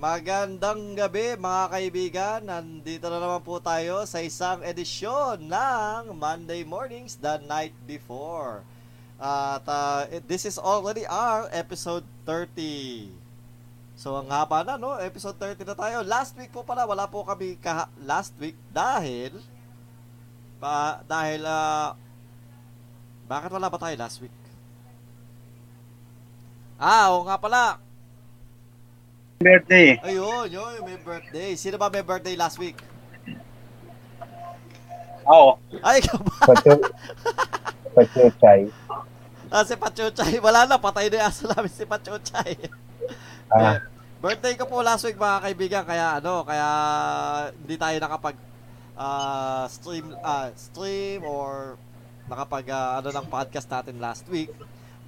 Magandang gabi mga kaibigan, nandito na naman po tayo sa isang edisyon ng Monday Mornings the night before. At this is already our episode 30. So ang haba na, no? Episode 30 na tayo. Last week po pala, wala po kami last week dahil bakit wala ba tayo last week? Oo nga pala. Birthday. Ayun, yun, may birthday. Sino ba may birthday last week? Oo. Ay, ikaw ba? Pachuchay. Si Pachuchay. Wala na, patay na yung aso namin si Pachuchay. Ah. Birthday ko po last week mga kaibigan, kaya hindi tayo nakapag stream or nakapag ng podcast natin last week.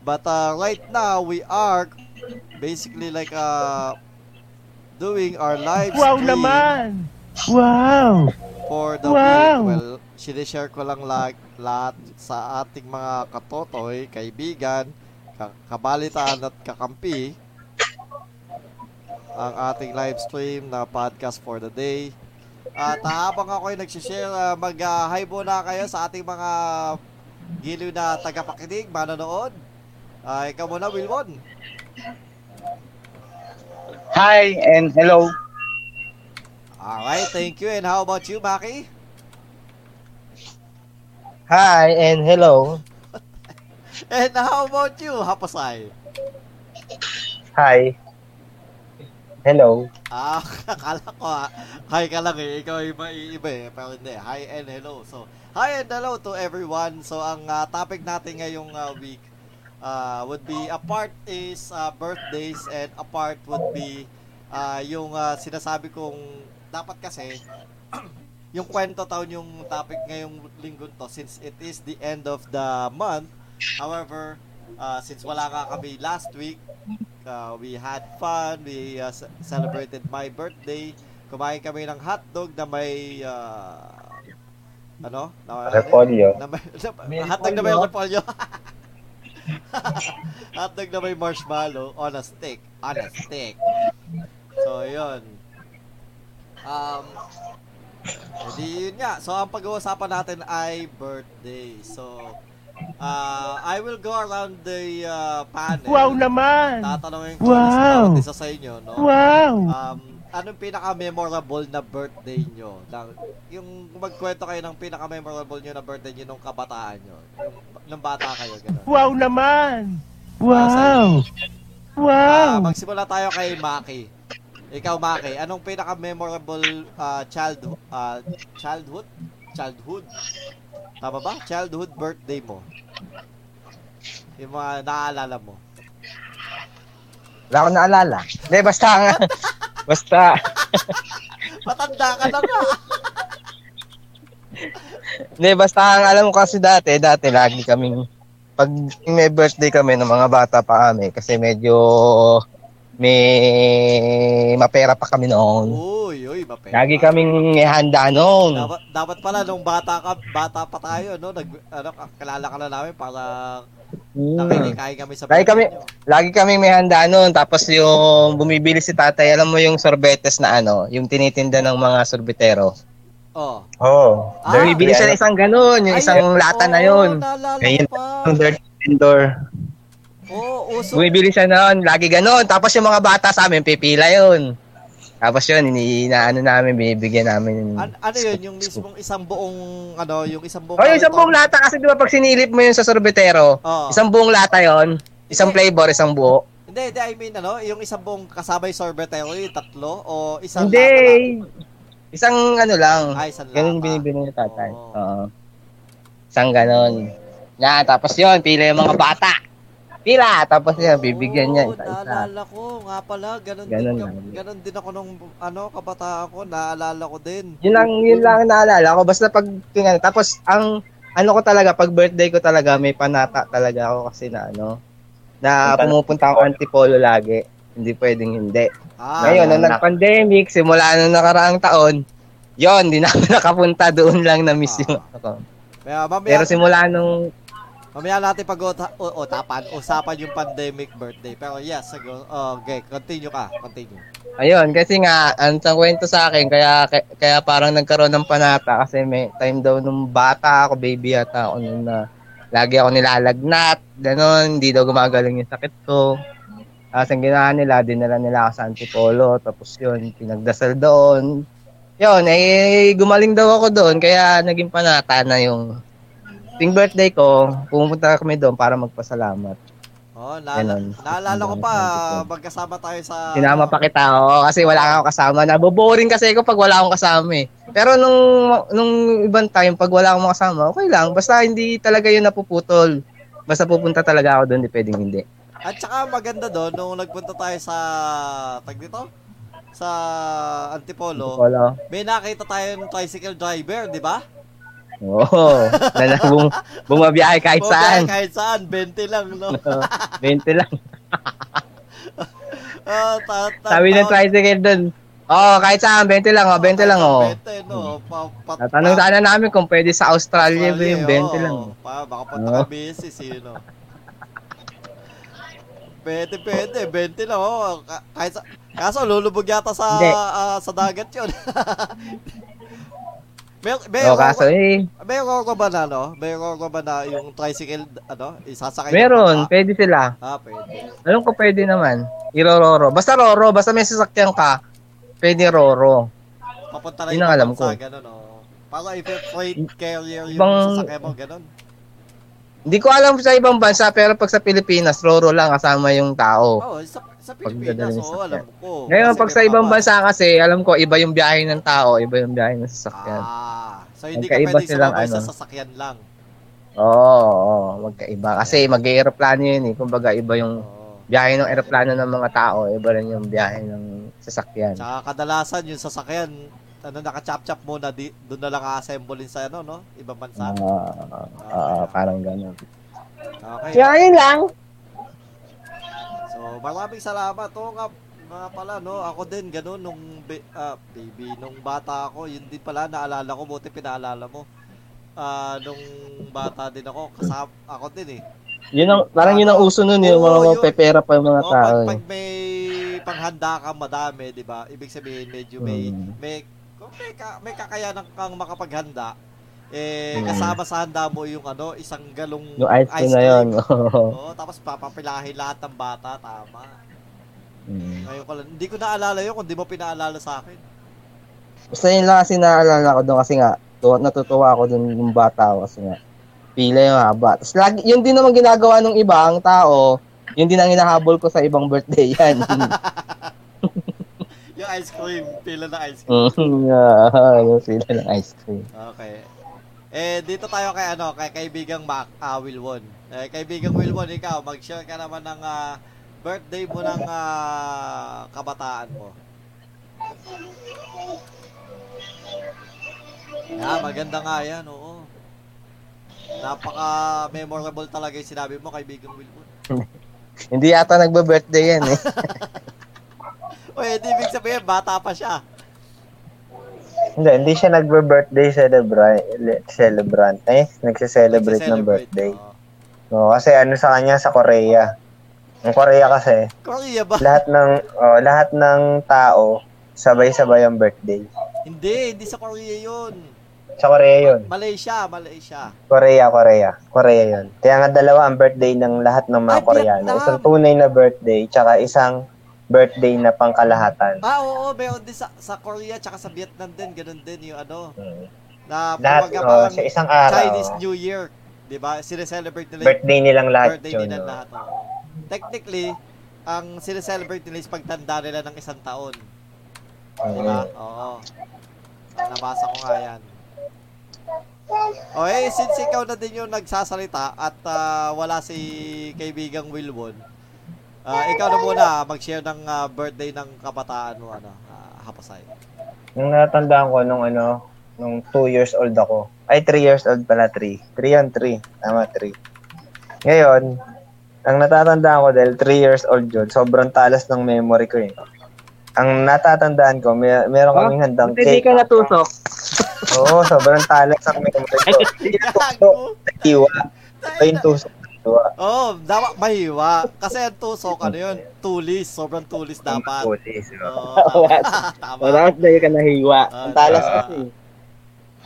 But right now, we are basically like doing our live stream. Wow naman! Wow! For the week. Well, sinishare ko lang lahat sa ating mga katotoy, kaibigan, kabalitaan at kakampi ang ating live stream na podcast for the day. At habang ako ay nagsishare, mag-highbo na kayo sa ating mga giliw na tagapakinig, manonood. Ikaw muna, Wilwon. Hi and hello. Alright, thank you. And how about you, Macky? Hi and hello. And how about you, Haposai? Hi. Hello. Akala ko hi ka lang eh. Ikaw ay maiiba eh. Pero hindi. Hi and hello. So, hi and hello to everyone. So, ang topic natin ngayong week would be, a part is birthdays and a part would be yung sinasabi kong dapat kasi yung kwento town yung topic ngayong linggo to since it is the end of the month. However, since wala ka kami last week, we had fun, we celebrated my birthday, kumain kami ng hotdog na may repolyo. Hotdog na may repolyo. Hotdog na may marshmallow on a stick. So, yun. Hindi yun nga. So, ang pag-uusapan natin ay birthday. So, I will go around the panel. Wow naman! Tatanungin ko na sa inyo, no? Wow! Anong pinaka-memorable na birthday nyo? Yung magkwento kayo ng pinaka-memorable nyo na birthday nyo nung kabataan nyo. Yung nung bata kayo, gano'n. Wow naman! Wow! Wow! Magsimula tayo kay Macky. Ikaw, Macky, anong pinaka-memorable childhood? Tama ba? Childhood birthday mo. Yung mga naalala mo. Wala akong naalala. Hindi, basta nga. Basta. Matanda ka na nga. Hindi, basta ang alam mo kasi dati lagi kaming, pag may birthday kami ng mga bata pa kami, kasi medyo may mapera pa kami noon. Uy, mapera. Lagi kaming ihanda noon. Dapat pala nung bata pa tayo, no? Kilala ka na namin para nakikikain kami sa birthday nyo. Lagi kaming may handa noon. Tapos yung bumibili si tatay, alam mo yung sorbetes na yung tinitinda ng mga sorbetero. Oo. Oh. Oo. Oh. Bibili siya ng isang ganun, yung isang lata na yun. Ayun, yung dirty vendor. Oo, uso. Bumibili siya noon, lagi ganun. Tapos yung mga bata sa amin, pipila yun. Tapos yun, inaano namin, binibigyan namin. Ano yun? Yung mismong isang buong, yung isang buong... yung isang buong lata kasi diba pag sinilip mo yun sa sorbetero, isang buong lata yun, isang flavor, isang buo. Hindi, I mean, yung isang buong kasabay sorbetero, yung tatlo, o isang lata lang? Isang lang. Ay, isang lata. Ganun binibili ng tatay. Oo. Isang ganun. Yan, tapos yun, pila yung mga bata. Pila, tapos yan, bibigyan niya isa-isa. Naalala ko, nga pala, ganun din ako nung kabataan ko, naalala ko din. Yun lang naalala ko, basta pag, tapos ang, ko talaga, pag birthday ko talaga, may panata talaga ako kasi na pumupunta ako Antipolo lagi, hindi pwedeng hindi. Ngayon, nag-pandemic, simula nung nakaraang taon, yun, hindi na ako nakapunta, doon lang na-miss yung ako. Pero simula nung, mamaya natin pag-usapan yung pandemic birthday. Pero yes, okay, continue ka. Ayun, kasi nga, ang kwento sa akin, kaya parang nagkaroon ng panata kasi may time daw nung bata ako, baby yata ako nung na lagi ako nilalagnat, gano'n, hindi daw gumagaling yung sakit ko. Tapos ang ginawa nila, dinala nila ako sa Antipolo, tapos yun, pinagdasal doon. Yun, eh, gumaling daw ako doon, kaya naging panata na yung ting birthday ko, pumunta kami doon para magpasalamat. Oh, naalala ko pa, magkasama tayo sa... Sinama pa kita ako, kasi wala akong kasama. Naboboring kasi ako pag wala akong kasama eh. Pero nung ibang time, pag wala akong kasama, okay lang. Basta hindi talaga yun napuputol. Basta pupunta talaga ako doon, di pwedeng hindi. At saka maganda doon, nung nagpunta tayo sa... Tag dito? Sa Antipolo. May nakita tayong tricycle driver, di ba? Oo, na bumabiyahe kahit saan. Kahit saan, 20 lang, no? 20 lang. Sabi ng tricycle doon, oh, kahit saan, 20 lang, oh, 20 lang, oh. 20, no? Natanong sana namin kung pwede sa Australia ba yung 20 lang. Baka punta ka busy, sino? Pwede, 20 lang, oh. Kahit saan. Kaso, lulubog yata sa dagat yun. Meron ko ba na, no? Meron ko ba na yung tricycle, ano? Isasakay meron, pwede sila. Ah, pwede. Alam ko pwede naman. Irororo. Basta may sasakyan ka, pwede roro. Papunta na yun ang alam ko. Ganun, no? Para i-freight carrier yung sasakay mo, ganun. Hindi ko alam sa ibang bansa, pero pag sa Pilipinas, roro lang kasama yung tao. Oo, sa Pilipinas, oo, alam ko. Ngayon, pag sa ibang bansa kasi, alam ko, iba yung biyahe ng tao, iba yung biyahe ng sasakyan. Ah, so hindi ka pwede sumabay sa sasakyan lang. Oo, magkaiba. Kasi mag-aeroplano yun eh. Kumbaga, iba yung biyahe ng aeroplano ng mga tao, iba rin yung biyahe ng sasakyan. Tsaka kadalasan yung sasakyan, ano, naka-chop-chop muna, doon na lang a-assemble sa ano, no? Ibang bansa. Parang gano'n. Okay. Yun lang. So, maraming salamat. Oo nga pala, no? Ako din, gano'n, nung baby, nung bata ako, yun din pala, naalala ko, buti pinaalala mo. Nung bata din ako, kasama ako din eh. Yun ang, parang yun ang uso nun, yung mga pepera pa yung mga tao. Pag may panghanda ka madami, di ba? Ibig sabihin, medyo may kakayanan kang makapaghanda. Eh kasama sa handa mo yung ano, isang galong no, ice cream na yun. Oo, tapos papapilahin lahat ng bata, tama. Ngayon ko lang, hindi ko naalala yun kung di mo pinaalala sa akin. Basta yun lang kasi naalala ko doon kasi nga, natutuwa ako doon yung bata ko kasi nga, pila yung haba. Tapos lagi, yun din naman ginagawa ng ibang tao, yun din ang hinahabol ko sa ibang birthday yan. Yung ice cream, pila na ice cream. Yung pila na ice cream. Okay. Eh, dito tayo kay ano, kay kaibigang Wilwon. Eh, kaibigang Wilwon, ikaw, mag-share ka naman ng birthday mo ng kabataan mo. Yeah, maganda nga yan, oo. Napaka-memorable talaga yung sinabi mo, kaibigang Wilwon. Hindi yata nagbe-birthday yan, eh. O, hindi ibig sabihin, bata pa siya. Hindi siya nagbe-birthday celebrant. Nagse-celebrate ng birthday. Oh. No, kasi ano sa kanya sa Korea. Ang Korea kasi, Korea ba? Lahat ng tao sabay-sabay ang birthday. Hindi sa Korea 'yun. Sa Korea 'yun. Malaysia. Korea 'yun. Kaya nga dalawa ang birthday ng lahat ng mga Koreano. Isang tunay na birthday tsaka isang birthday na pangkalahatan. Oo, meron din sa Korea tsaka sa Vietnam din, ganun din yung ano. Na pagkakapang sa isang araw. Chinese New Year, di ba? Sine-celebrate nila birthday nilang lahat. Birthday yun, nilang lahat. Technically, ang sine-celebrate nila is pagtanda nila ng isang taon. Di ba? Oo. Nabasa ko nga yan. Okay, since ikaw na din yung nagsasalita at wala si kaibigang Wilwon, ikaw na muna mag-share ng birthday ng kabataan mo, ano, Haposai. Yung natandaan ko nung 2 years old ako. Ay, 3 years old pala, 3. 3. Tama, 3. Ngayon, ang natatandaan ko dahil 3 years old yun, sobrang talas ng memory ko eh. Ang natatandaan ko, meron kaming handang cake. Hindi ka natutok. Oo, sobrang talas ng memory ko. Hindi ka natutok. Iwa. Ito yung tusok. Oh, dapat mahiwa. Kasi ang tusok, ano yun? Tulis. Sobrang tulis dapat. Tulis. Oh, tama. Dapat na yung kanahiwa. Ang talas kasi.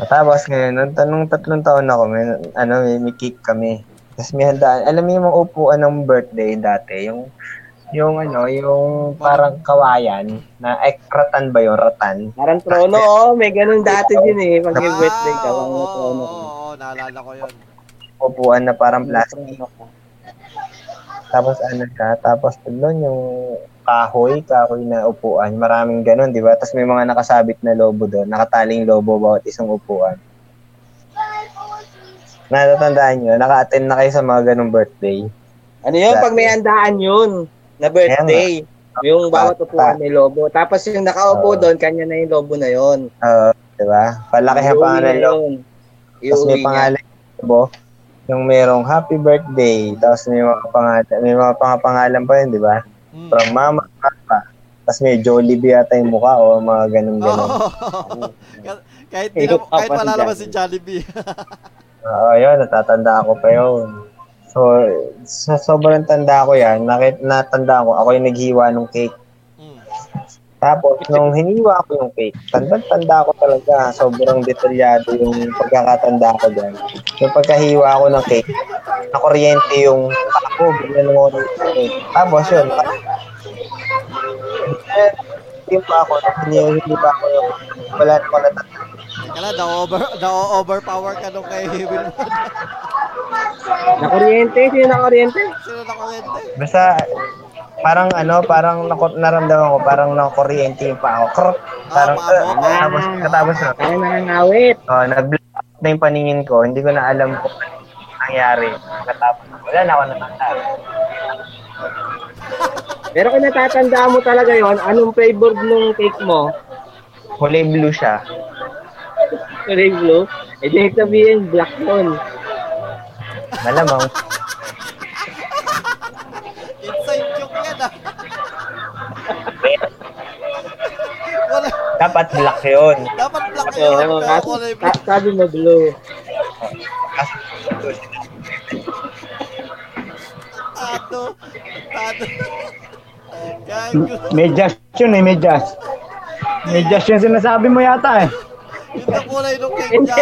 Tapos ngayon, nung 3 taon ako, may cake kami. Tapos may handaan. Alam mo yung mga upuan ng birthday dati? Yung parang kawayan na ekratan ba yun? Ratan? Parang trono, may ganun dati din pag yung birthday ka. Oo, naalala ko yun. Upuan na parang plastic. Tapos tapos doon yung kahoy na upuan. Maraming ganun, di ba? Tapos may mga nakasabit na lobo doon, nakataling lobo bawat isang upuan. Natatandaan nyo, naka-attend na kayo sa mga ganung birthday. Ano yun? That pag may handaan yun na birthday, yung bawat upuan may lobo. Tapos yung nakaupo doon, kanya na yung lobo na yun. Di ba? Palaki yung pangalan yun. Tapos may pangalan yung lobo. Yung merong happy birthday, tapos may mga pangalan pa yun, di ba? Mm. From mama, papa. Tapos may Jollibee yata yung mukha o mga ganun-ganun. Oh. Kahit wala naman si Jollibee. Oo, yun, natatanda ako pa yun. So, sa sobrang tanda ko yan, natanda ko, ako yung naghiwa ng cake. Mm. Tapos, nung hiniwa ko yung cake, tanda ko talaga, sobrang detalyado yung pagkakatanda ko dyan. Yung pagkahiwa ko ng cake, nakuryente yung ako, bigyan ng oras ng cake. Tapos yun, hindi pa ako yung wala na ko natatanda. Kala, na-overpower ka nung kay Wilwon. Nakuryente? Sino nakuryente? Basta, parang naramdaman ko, parang nakuryente yung paa ko. Parang, katapos na. Parang nangangawit. Oo, nag-blackout na yung paningin ko. Hindi ko na alam kung anong nangyari. Katapos na, wala na ako natatanda. Pero kung natatandaan mo talaga yon, anong flavor nung cake mo? Kulay blue siya. Kulay blue? Eh, di sabihin, black yun. Malamang. Inside joke yan ah. Dapat black yun. Sabi mo blue. Tato. May just yun. May just yun sinasabi mo yata eh. Yung na kulay nung cake niya.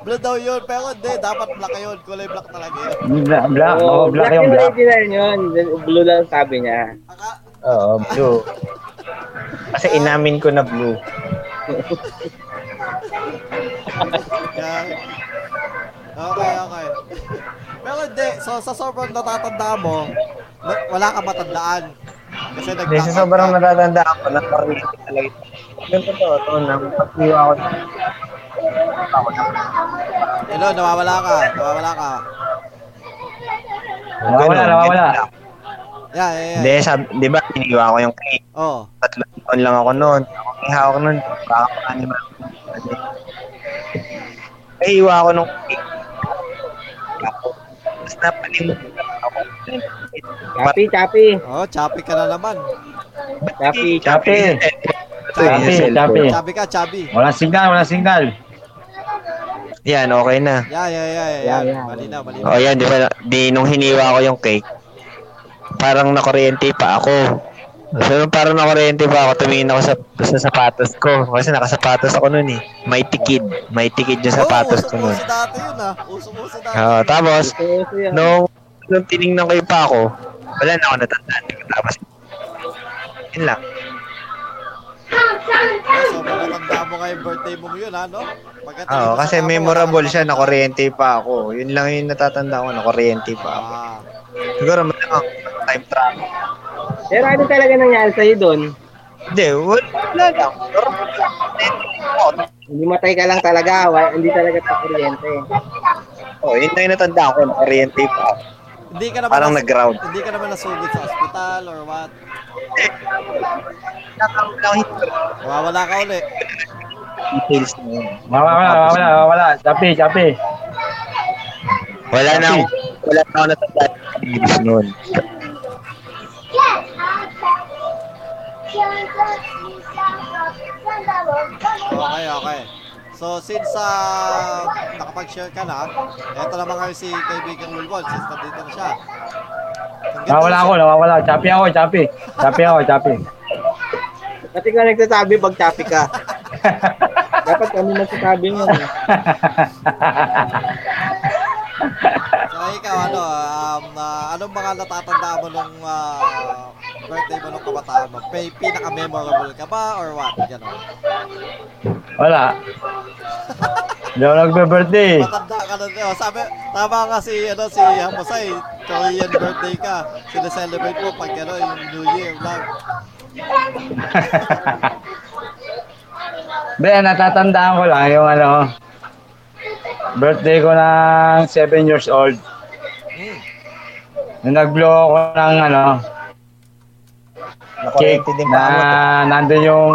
Blue daw yun. Pero hindi, dapat black yun. Kulay black talaga yun. Black yun. Blue lang sabi niya. Oo, blue. Kasi inamin ko na blue. Okay. Pero hindi, so, sa sobrang natatanda mo, wala ka matandaan. Kasi sobrang natatanda ako, nakarinitin talaga. Ganito to, napag-iwa ako. Hello, nawawala ka. Nawawala. Yeah. Di ba, iniwa ko yung cake. Oo. 3 taon lang ako noon. Ang hawak noon, baka animal. Iiwa ako nung cake. Tapos napalimutan ako. Chappy. Oo, chappy ka na naman. Chappy. Walang singal. Yan, okay na. Yeah. Malinaw. Oh, yan, di nung hiniwa ko yung cake, parang nakuryente pa ako. So, parang nakuryente pa ako, tumingin ako sa sapatos ko. Kasi nakasapatos ako noon eh. May tikid yung sapatos ko noon. Uso dati yun. Tapos, nung tinignan ko yung pa ako, wala na ako natandaan. Tapos, yun lang. So, matanda mo kayo birthday mo yun, ano? Oo, kasi memorable siya, nakuryente pa ako. Yun lang yung natatanda ko, nakuryente pa ako. Siguro, malamang time travel. Pero ano talaga nangyari sa'yo doon? Hindi, wala lang. Hindi matay ka lang talaga, hindi talaga nakuryente. Oo, yun lang yung natanda ko, nakuryente pa ako. Parang nag-ground. Hindi ka naman nasugod sa ospital or what? Wala ka ulit. Wala. Chapi. Wala na ako natandaan sa bibis noon. Okay. So since nakapag-share ka na, eto na mga si kaibigang Wilwon, since nandito na siya. Nawawala ako. Chapi ako. Kasi ka nagtatabi pag chapi ka. Dapat kami magtatabi mo. So ikaw, anong mga natatandaan mo nung birthday mo nung kabataan mo? Pinaka-memorable ka ba or what? Gano'n? Wala. Hindi ako nagbe-birthday. Matanda ka na nyo. Sabi, tama nga si Haposai, Korean birthday ka. Sina-celebrate mo pag gano'n, yung New Year lang. Be, natatandaan ko lang yung birthday ko ng 7 years old. Nag-blow ako ng cake na nandun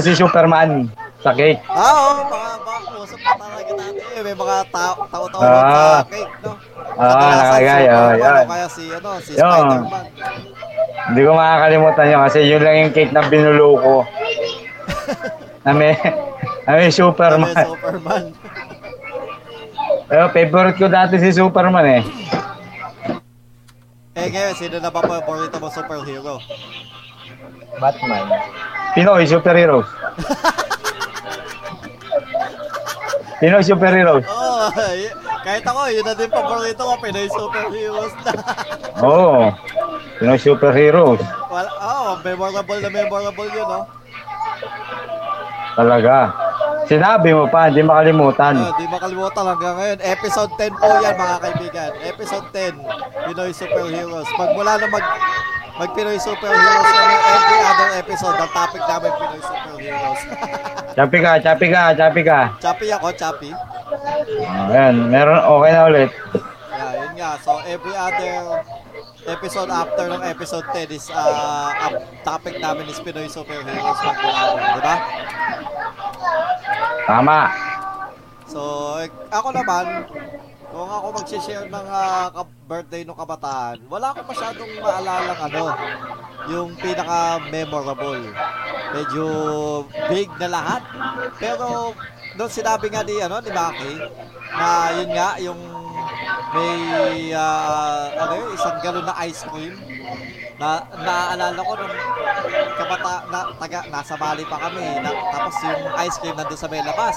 si Superman sa cake. Mga kusap na talaga natin. May mga tao-tao sa cake, no? Kaya si Spider-Man. Hindi ko makakalimutan yun kasi yun lang yung cake na binulo ko. May Superman. Pero favorite ko dati si Superman eh. Eh ngayon, sino na ba paborito mo superhero? Batman. Pinoy superheroes. Oh, kahit ako, yun na din paborito ko, Pinoy superheroes na. Oo, Pinoy superheroes. Well, memorable yun, no? Talaga. Sinabi mo pa, hindi makalimutan. Hindi makalimutan hanggang ngayon. Episode 10 po yan, mga kaibigan. Episode 10, Pinoy Superheroes. Magmula na mag-Pinoy Superheroes na every other episode, ang topic namin Pinoy Superheroes. Chapi ka. Chapi ako, Chapi. Ayan, meron, okay na ulit. Yeah, yun nga. So, every other episode after ng episode 10 is ang topic namin is Pinoy Superheroes magmula, di ba? Tama. So, ako naman, kung ako mag-share ng birthday ng kabataan, wala akong masyadong maalalang yung pinaka-memorable. Medyo big na lahat. Pero, doon sinabi nga ni Macky, na yun nga, yung may isang galon na ice cream na naaalala ko nung nasa Bali pa kami tapos yung ice cream nandun sa may labas.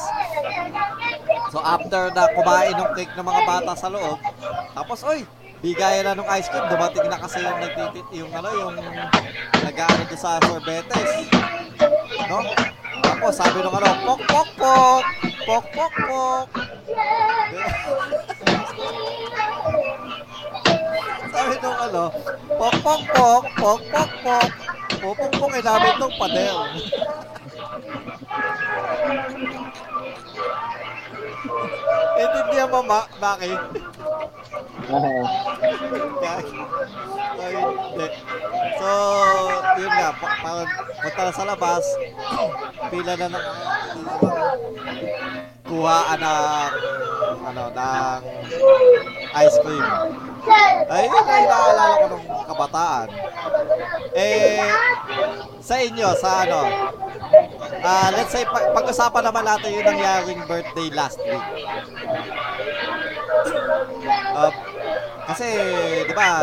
So after na kumain ng cake ng mga bata sa loob, tapos bigayan na ng ice cream, dumating na kasi yung nag-aano doon sa sorbetes, no? Tapos sabi nung pok pok pok. Sabi nung pok pok pok. Pupong-pong inamit nung padel. Intindihan mo, Maki? So, yun nga, parang punta na sa labas, pila na ng kuhaan ng ice cream. Ay, naalala ko ng kabataan. Eh, sa inyo, let's say, pag-usapan naman natin yung nangyaring birthday last week. Kasi, di ba,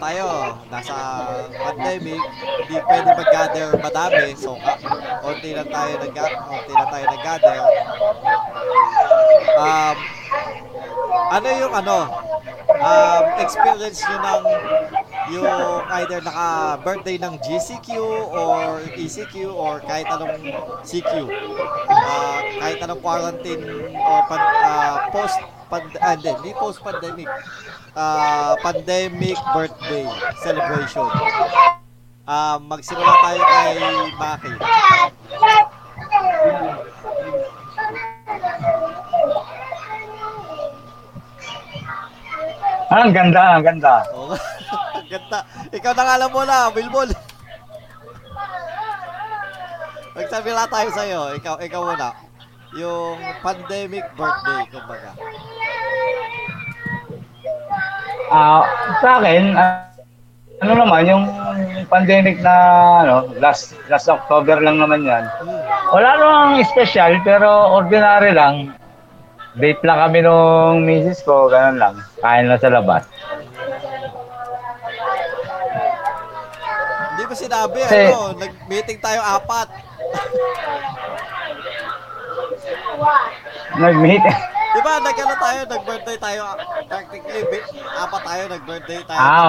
tayo, nasa pandemic, hindi pwede mag-gather madami, so, konti na tayo nag-gather. Ano yung experience nyo ng yung either naka-birthday ng GCQ or ECQ or kahit anong CQ, kahit anong quarantine or pandemic birthday celebration. Magsimula tayo kay Macky. Ang ganda. Ganda. Ikaw nang alam mo na, Wilbon. Magsabi tayo sa'yo. Ikaw muna. Yung pandemic birthday, kumbaga. Sa akin, yung pandemic na last October lang naman yan. Wala namang special, pero ordinary lang. Date lang kami nung misis ko, ganun lang. Kain lang sa labas. Hindi ko sinabi, kasi, ano, nag-meeting tayo apat. Nag-meeting? Diba, nag-ano tayo, nag-birthday tayo. Technically, apat tayo, nag-birthday tayo. Ah,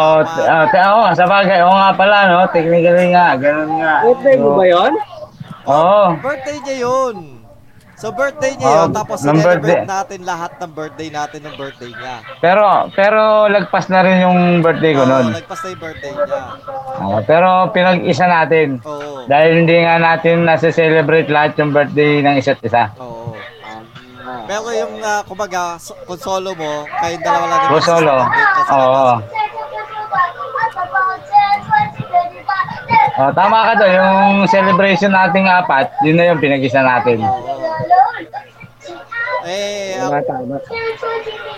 oo, sa bagay, oo nga pala, no? Technically nga, ganun nga. Birthday mo ba yun? Oo. Birthday niya yun. So birthday niya yun, tapos celebrate natin lahat ng birthday natin ng birthday niya. Pero lagpas na rin yung birthday ko noon. Lagpas na yung birthday niya. Pero pinag-isa natin. Oo. Dahil hindi nga natin nasa-celebrate lahat yung birthday ng isa't isa. Oo. Pero yung kumbaga, kung solo mo, kayong dalawa lang din. Kung solo. Oo. Oh, tama ka doon. Yung celebration nating apat, yun na yung pinag-isa natin. Eh,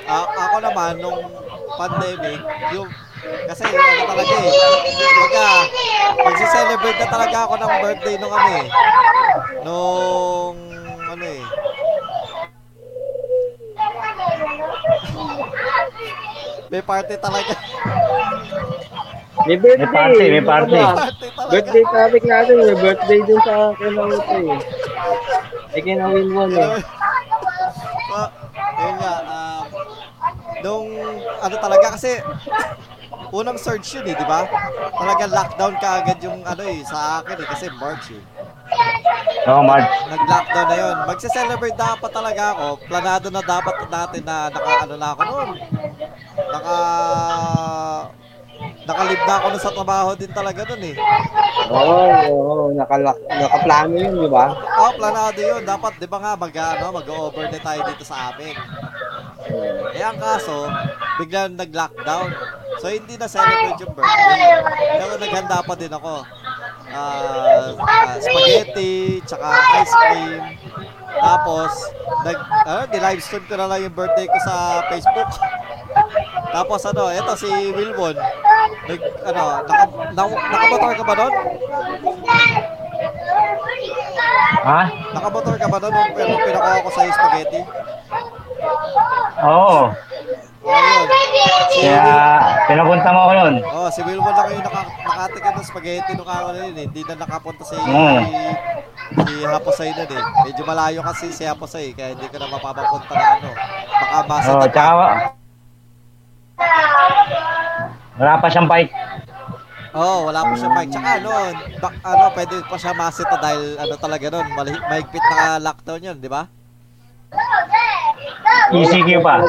ako naman, nung pandemic, yung, kasi ano talaga eh, magsiselebrate na talaga ako ng birthday nung ano eh, nung ano eh. May party talaga. May birthday. May party. Birthday topic natin. May birthday dun sa kinawito eh. Ay kinawin mo eh. Ayun nga. Nung ano talaga kasi unang surge yun eh, di ba? Talaga lockdown ka agad yung ano eh. Sa akin eh kasi March eh. Oo, March. Nag-lockdown na yun. Magse-celebrate dapat talaga ako. Planado na dapat natin na naka-ano na ako noon. Nakalib na ako na sa trabaho din talaga nun eh. Oo, nakaplano yun, di ba? Oo, planado yun. Dapat, di ba nga, mag-overnight tayo dito sa amin. Eh, ang kaso, biglang nag-lockdown. So, hindi na-celebrate yung birthday. Pero naghanda pa din ako. Spaghetti, tsaka ice cream. Tapos, di-livestream ko na lang yung birthday ko sa Facebook. Tapos ano, eto si Wilwon. Nakamotor ka ba doon? Ha? Nakamotor ka ba doon nung pinakuha ko sa'yo spaghetti? Oo. Ayun. Kaya pinapunta mo ako noon. Oo, si Wilwon lang yung nakatikin ng spaghetti nung araw na yun eh. Hindi na nakapunta si Haposai nun eh. Medyo malayo kasi si Haposai kaya hindi ka na mapapapunta na ano. Baka basa na pa. Wala pa siyang bike. Oo, wala pa siyang bike. Tsaka noon, pwede pa siya masita dahil ano talaga noon, mahigpit na lockdown yun, di ba? ECQ pa.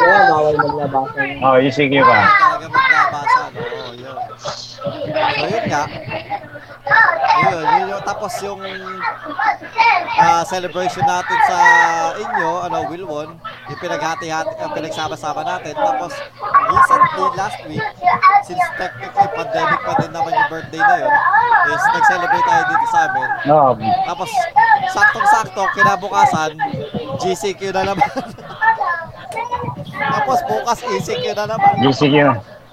Oo, ECQ pa. Talaga maglabasa, oo, yun. So, yun nga. Yun. Tapos yung celebration natin sa inyo, Wilwon, yung pinaghati-hati, pinagsama-sama natin. Tapos, recently, last week, since technically pandemic pa din naman yung birthday na yun, is nag-celebrate tayo dito sa amin. Tapos, saktong-sakto, kinabukasan, GCQ na naman. Tapos, bukas, ECQ na naman. GCQ.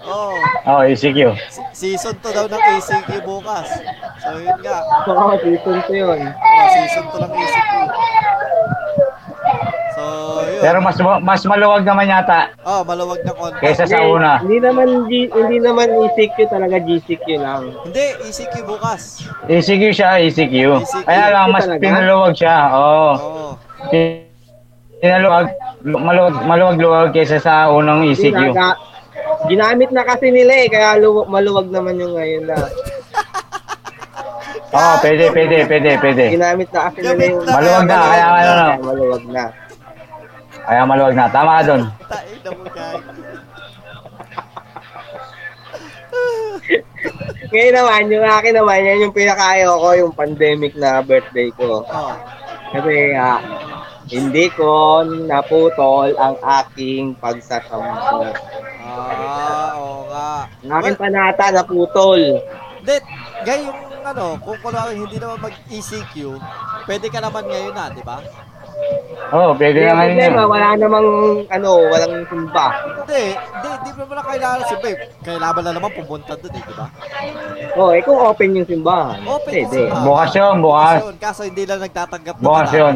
Oo, ECQ. Season 2 daw ng ECQ bukas. So, yun nga. Oo, season 2 yun. Oo, season 2 ng ECQ. So, yun. Pero mas maluwag naman yata. Oo, maluwag na konti. Kaysa sa una. Hindi naman ECQ talaga, GCQ lang. Hindi, ECQ bukas. ECQ siya, ECQ. Kaya lang, mas pinaluwag siya. Oo. Pinaluwag, maluwag-luwag kaysa sa unang ECQ. Ginamit na kasi nila eh, kaya maluwag naman yung ngayon na. Oo, pwede. Ginamit na kasi nila yung... Maluwag na, kaya maluwag na. Tama ka dun. Tain na mo kayo. Ngayon naman, yung akin naman, yan yung pinakayo ko, yung pandemic na birthday ko. Kasi hindi ko naputol ang aking pagsasampo. Oo nga. Ang aking panata naputol. Ngayon, kung hindi naman mag-ECQ, pwede ka naman ngayon na, di ba? Oo, oh, pwede na ngayon yun. Wala namang, ano, walang simba. Hindi mo na kailangan simba. Kailangan na naman pumunta doon eh, di ba? Oo, oh, eh kung open yung simbahan. Open yung simbahan. Bukas yun, bukas. Kaso hindi lang nagtatanggap doon. Bukas yun.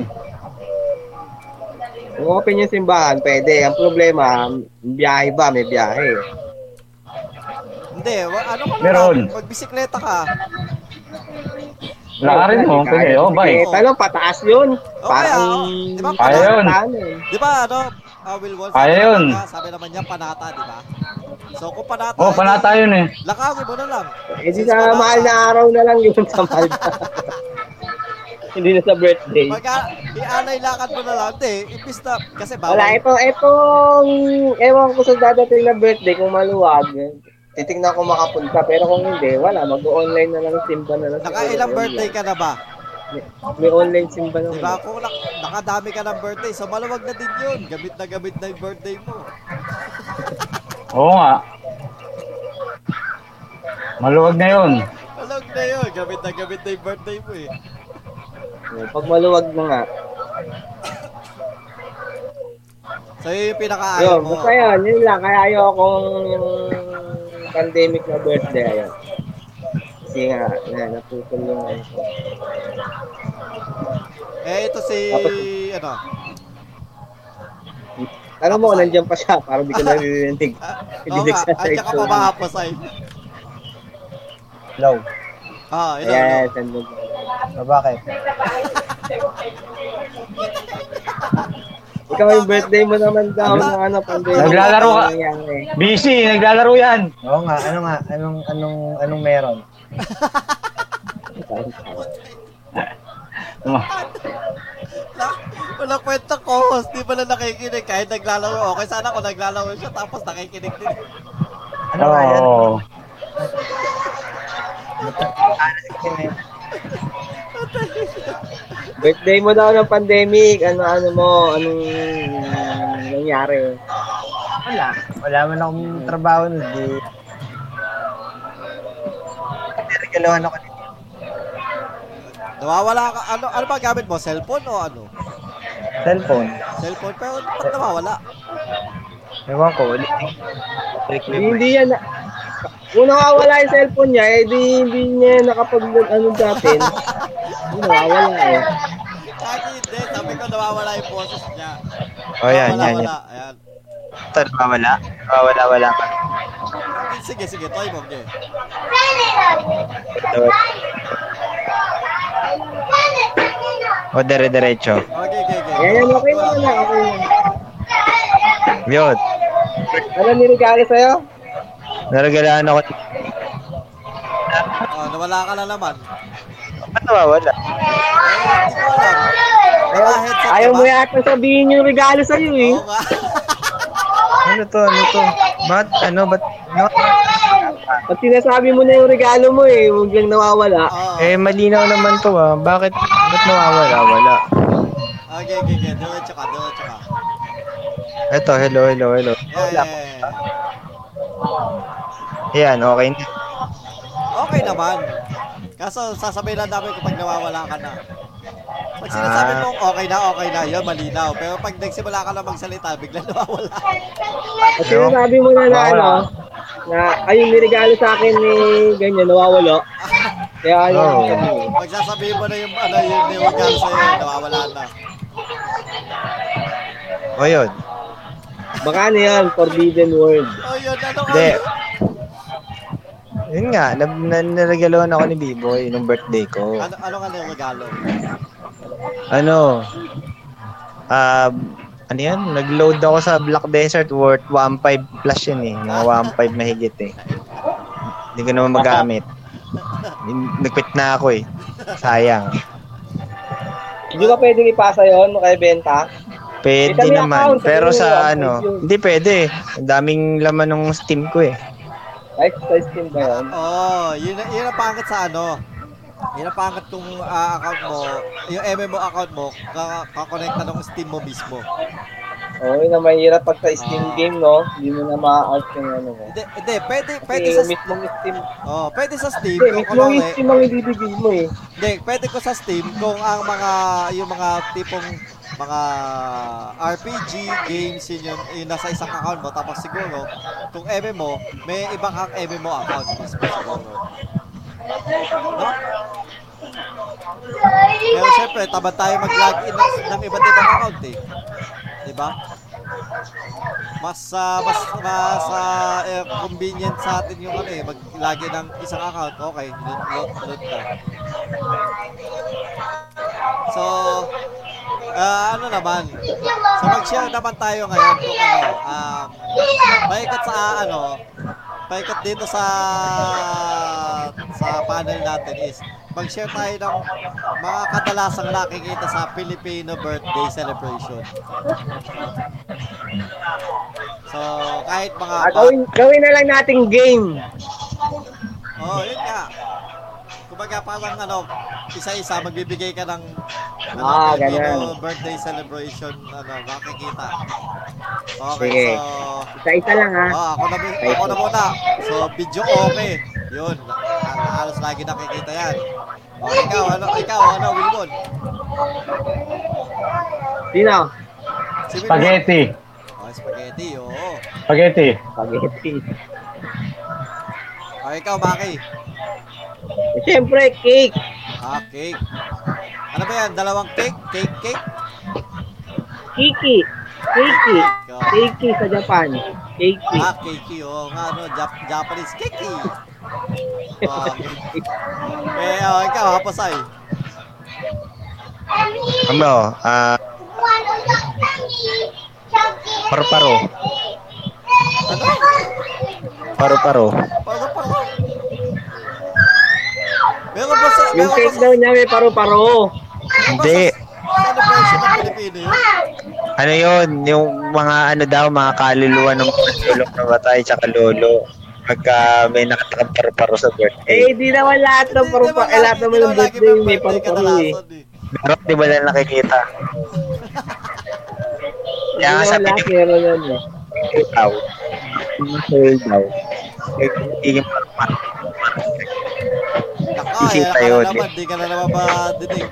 Kung open yung simbahan, pwede. Ang problema, biyahe ba? May biyahe. Hindi, ano ka naman? Magbisikleta ka. Lakarin mo, pwede. Oh, bye. Talong, pataas yun. Parang, kaya yun. Di ba, ano, Wilwon, sabi naman niya, panata, di ba? So, kung panata, oh, panata yun eh. Lakawin mo na lang. Eh, di na mahal na araw na lang yun sa mahal na. Hindi na sa birthday. Pagka, ianay lakad mo na lang, te, ipis na, kasi bawal. Wala, ewan ko sa dadating na birthday, kung maluwag, titignan ko makapunta, pero kung hindi, wala, mag-online na lang, simba na lang. Nakailang birthday ka na ba? May online simba na lang. Diba, kung nakadami ka ng birthday, so maluwag na din yun, gamit na yung birthday mo. Oo nga. Maluwag na yun. Maluwag na yun, gamit na yung birthday mo eh. Pag maluwag na nga. So yun yung pinaka-ayaw mo? Basta yun, yun lang. Kaya ayaw akong yung pandemic na birthday. Ayun. Kasi nga, naputulungan ko. Eh, ito si... Tapos, ano? Alam mo, nandiyan pa siya. Parang di ko narinig. Oo nga, andyan ka pa ba Haposai? Hello. Ah, hello. Yes, andyan ka. So, bakit? Ikaw yung birthday mo naman daw na ano pandemic. Naglalaro ka. Busy, naglalaro yan. Oo nga, ano nga, anong meron? Wala kwenta ko, hindi pala nakikinig kahit naglalaro. Okay, sana kung naglalaro siya tapos nakikinig din. Ano nga yan? Birthday mo daw ng pandemic, ano mo, anong nangyari? Wala man akong trabaho nun, di. Regalohan ako nito. Nawawala ka, ano ba gamit mo? Cellphone o ano? Cellphone, pero ba't nawawala? Ewan ko, ulit. Hindi yan, kung nakawala yung cellphone niya, eh di hindi niya nakapag-ano dapin. Nawawala eh. Kasi hindi, sabi ko nawawala yung boses niya. O yan, yan. Ito, nawawala? Nawawala ka. Sige, toy mo. O, dire-diretso. Okay. Yan, okay na. Mute. Ano nirigalo sa'yo? Naragilaan ako. Oh, nawala ka na naman. Ba't nawawala? Ayaw mo yata sabihin yung regalo sa'yo eh. Oo nga. Ano to? Ba't? Pag sinasabi mo na yung regalo mo eh, huwag lang nawawala. Eh, malinaw naman to ah. Ba't nawawala? Wala. Okay. Diretso ka. Eto, hello. Yeah. Ayan, okay na. Okay naman. Kaso sasabihin lang namin kapag nawawala ka na. Pag sinasabi mong okay na, yun, malinaw. Pero pag nagsimula ka na magsalita, bigla nawawala. At sinasabi mo na ayun, nirigalo sa akin ni ganyan, nawawala. Kaya ayun. Pag sasabihin mo na yung nirigalo sa'yo, nawawala na. O yun. Baka na yan, forbidden word. O yun, yun nga, naregalohan ako ni B-Boy nung birthday ko. Ano ka regalo? Nag-load ako sa Black Desert worth 1.5 plus yun eh. Mga 1.5 mahigit eh. Hindi ko naman magamit. Nagpit na ako eh. Sayang. Hindi ka pwedeng ipasa yun kay benta? Pwede naman. Pero sa hindi pwede eh. Ang daming laman ng Steam ko eh. Exercise team ba yun? Oo, yun ang pangkat sa Yun ang pangkat kung account mo, yung MMO account mo, kakonekta ng Steam mo mismo. Oo, yun ang mahirap pag sa Steam game, no? Hindi mo na ma-out yung mo. Hindi, pwede sa Steam. Pwede sa Steam. Hindi, mismong Steam ang ibibigay mo eh. Hindi, pwede ko sa Steam kung ang mga, yung mga tipong mga RPG games yun yung nasa isang account mo. Tapos siguro, kung MMO, may iba kang MMO account. Pero syempre, tamad tayo mag-login ng iba't ibang account eh. Diba? Mas convenient sa atin yung ano eh, mag-login ng isang account. Okay, load ka. So, ano naman? So, mag-share naman tayo ngayon kung ano. Paikat sa ano, paikat dito sa panel natin is mag-share tayo ng mga kadalasang nakikita sa Filipino birthday celebration. So, kahit mga... Gawin na lang nating game. Oh, yun nga. Kumbaga parang ano, isa-isa, magbibigay ka ng Filipino birthday celebration, ano, makikita. Okay, sige. So... isa-isa lang ha. Oh, ako na muna. So, video okay. Yun, halos lagi nakikita yan. Oh, ikaw, ano, Wilwon? Sino? Si Spaghetti. Spaghetti, oo. Oh. Spaghetti. O, ikaw, Maki? Siyempre, cake. Cake. Ano ba yan? Dalawang cake? Cake? Keiki sa Japan. Keiki. Keiki, oo. Nga, ano, Japanese keiki. Ikaw, Haposai. Ano, Paru-paro. Meron ba sa... Yung cake daw niya may paru-paro. Hindi. Celebration ng Pilipino yun? Ano yun? Yung mga ano daw, mga kaluluwa ng lulong na batay, tsaka lolo. Pagka may nakatakang paru-paro sa birthday. Eh, di naman lahat ng paru-paro. Eh, lahat naman ng birthday may paru-paro eh. Pero di ba lang nakikita? Kaya sa Pilipino. Ikaw. Iyong paru-paro. Isita yun eh. Di ka na naman ba dinig?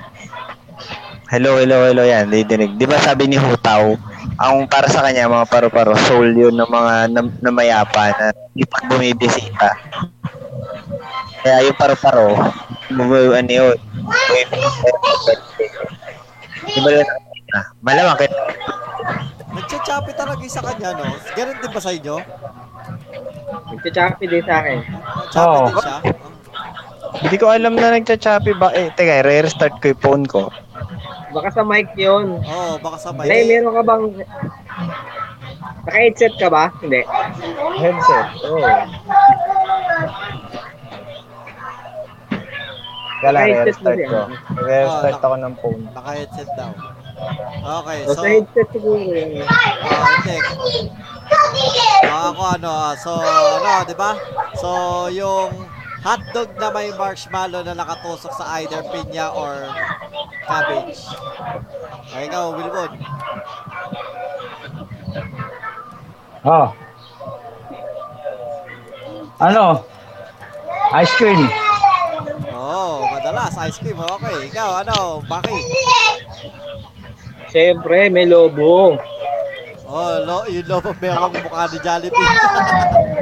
Hello, yan, didinig. Di ba sabi ni Hutaw, ang para sa kanya, mga paru-paro, soul yun ng mga namayapa na hindi pa bumibisita. Kaya yung paru-paro, ano yun, di ba yun, malamang kayo. Nagchachapi talaga sa kanya, no? Ganun din ba sa inyo? Nagchachapi din sa akin. Chapi din siya? Hindi ko alam na nagchachapi ba. Eh, teka, re-restart ko yung phone ko. Baka sa mic yun. Oo, baka sa mic. Nay, meron ka bang... Naka-headset ka ba? Hindi. Headset? Oo. Naka-headset ko. Naka-headset ako ng phone. Naka-headset daw. Okay, so... Naka-headset siguro yun. Check. Ako ano, so... Ano, di ba? So, yung... Hotdog na may marshmallow na nakatusok sa either pinya or cabbage. Ay, ikaw, Wilwon. Oh. Ano? Ice cream. Oh, madalas ice cream. Okay, ikaw, ano? Bakit? Siyempre, may lobo. Oh, yung lobo merong mukha ni Jollibee.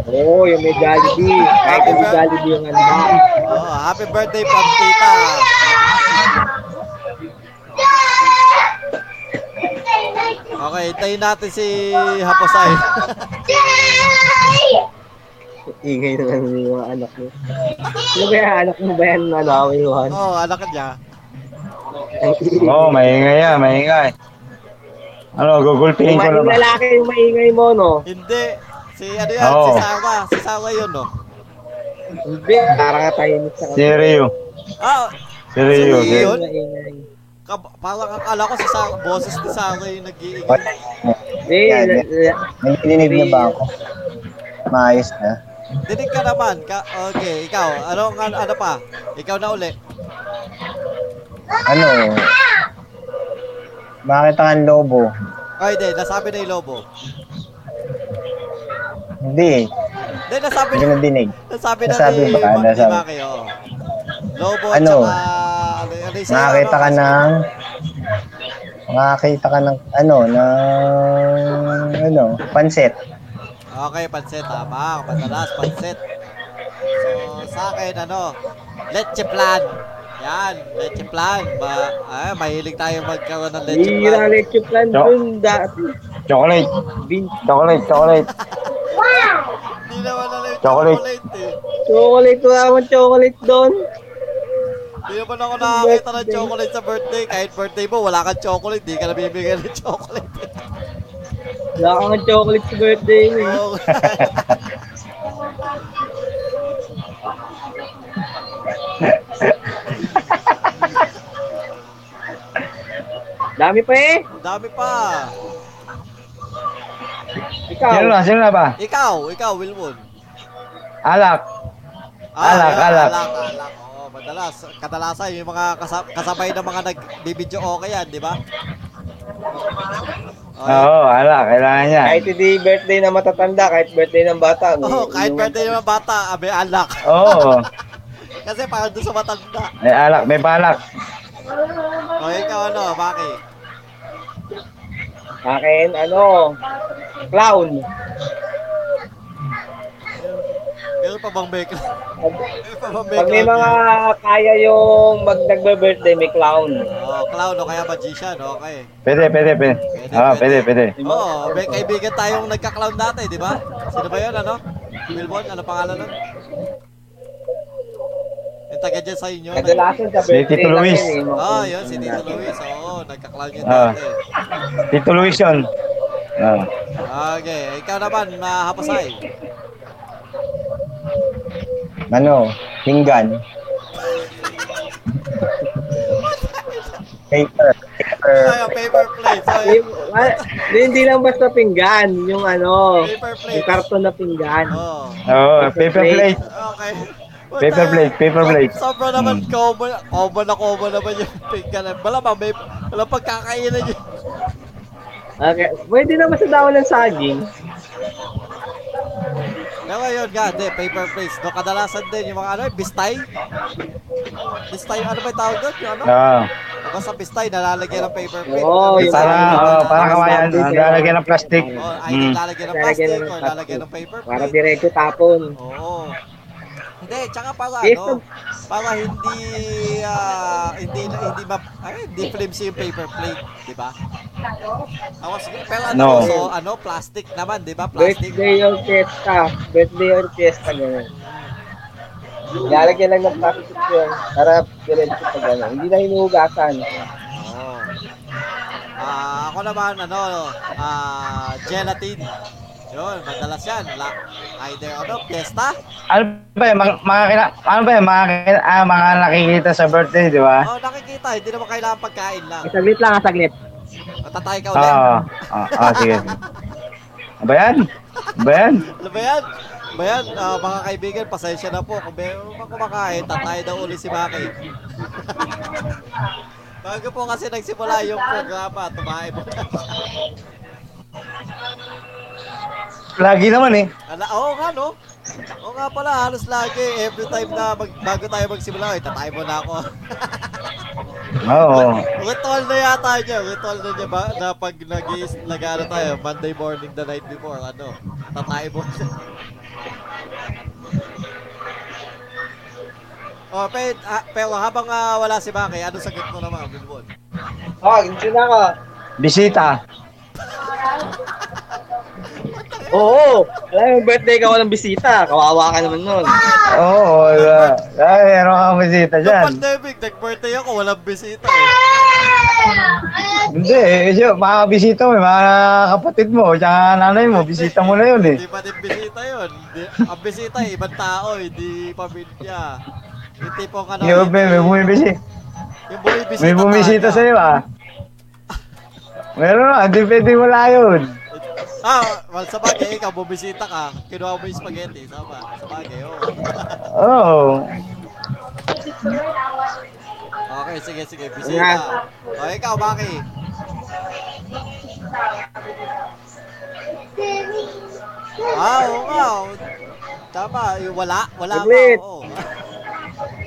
Oo, yung may Jollibee. Kahit yung Jollibee yung ano. Oh, happy birthday, Pantita. Okay, tayin natin si Haposai. Ingay na lang yung anak mo. Ano ba yung anak mo ba yan? Ano, Wilwon? Oo, anak niya. Oo, maingay yan, maingay. Ano, gugulpihin ko na ba? Yung lalaki yung maingay mo, no? Hindi. Si ano yan? Oh. Si Sawa yun, no? Hindi. Parang katahimik sa kami. Si Rio. Yun? Parang akala ko si Sawa, boses ni Sawa yung nag-iingay. Hindi. Dinig na ba ako? Maayos na. Dinig ka naman. Okay, ikaw. Ano pa? Ikaw na uli. Ano? Bakit ang lobo? Ay, hindi. Nasabi na yung lobo. Hindi, nasabi na. Nasabi na ni Macky, oo. Lobo, ano? Tsaka... Nakakita ka ng Makakita ka ng ano, pansit. Okay, pansit. Tama. Patalas, pansit. So, sa akin, leche plan. Yan, leche plan. Mahilig tayo magkaroon ng leche plan. Hindi na leche plan dun dati. Chocolate. Chocolate. Wow! Hindi naman na lang chocolate eh. Chocolate, wala naman chocolate doon. Hindi naman ako nakakita ng chocolate sa birthday. Kahit birthday mo, wala kang chocolate. Hindi ka nabibigay ng chocolate. Wala kang chocolate sa birthday mo. Dami pa. Ikaw. Sino na ba? Ikaw, Wilwon. Alak. Oh, kadalasan yung mga kasabay ng mga nagbibideo okay yan, di ba? Oo, alak. Kailangan niya. Kahit hindi birthday na matatanda, kahit birthday ng bata. May alak. Oo. Kasi parang doon sa matanda. May alak, may balak. O, ikaw Maki? Akin, clown. Meron pa bang bake? Pag may mga kaya yung nagbe-birthday, may clown. Clown o kaya magician, okay. Pwede. Pwede. Oo, may kaibigan tayong nagka-clown dati, di ba? Sino ba yun, Wilbon, ano pangalan nun? Yung taga dyan sa inyo. Kadalasan sa birthday. Si Tito Luis. Yun, si Tito Luis. Oo, nagka-clown yun dati. Tito Luis yun. Okay, ikaw naman, Haposai. Hinggan. Paper. Paper plate. Hindi lang basta pinggan, yung paper plate. Yung karton na pinggan. Paper plate. Okay. Paper plate. Sobrang naman common naman yung pinggan. Wala pagkakainan yun. Okay, pwede naman sa daw ng saging. Ngayon paper plates. Kadalasan din yung mga bistay. Bistay, ano ba tawag doon? Tapos sa bistay, nalalagyan ng paper plate. Parang kawayan. Nalalagyan ng plastic. Nalalagyan ng plastic o nalalagyan ng paper plate. Para diretso tapon. Oo. Hindi, tsaka para hindi flimsy yung paper plate, di ba? Pero plastic naman, di ba? Plastic. Birthday orchestra, gano'n. Lalagyan lang ng plastic yun, para diretso pa gano'n. Hindi na hinuhugasan. Ako naman, gelatin. Yun, madalas yan. Either fiesta? Mga nakikita sa birthday, di ba? Oo, nakikita. Hindi naman kailangan pagkain lang. Saglit lang. Matatay ka ulit. Oo, sige. Ano ba yan? Ano ba yan? Mga kaibigan, pasensya na po. Kung meron pa kumakain, tatay daw ulit si Macky. Bago po kasi nagsimula yung programa, tumahay po na. Lagi naman eh. Oo nga pala, halos lagi. Every time na bago tayo magsimula, itatay mo na ako. Oo. Ritual na yata niya na pag nag-ano tayo, Monday morning the night before, tatay mo. Pero habang wala si Macky, ano sagot mo naman, Wilwon? Hindi na ako. Bisita. Oo, alam mo, birthday ka walang bisita. Kawawa ka naman nun. Oo, wala. Meron kang bisita dyan. Noong pandemic, nag-birthday ako, walang bisita eh. Hindi, mga bisita mo, mga kapatid mo, tsaka nanay mo, bisita mo na yun eh. Hindi pa din bisita yun. Ang bisita eh, ibang tao, hindi pamilya. Yung tipong may bumibisita. May bumisita sa'yo ah. Meron na, hindi pwede wala yun. Sa bagay, ikaw, bumisita ka, kinuha mo yung spaghetti, sama? Sa bagay, Okay, sige, bisita. Ikaw, Macky. Tama, wala ka.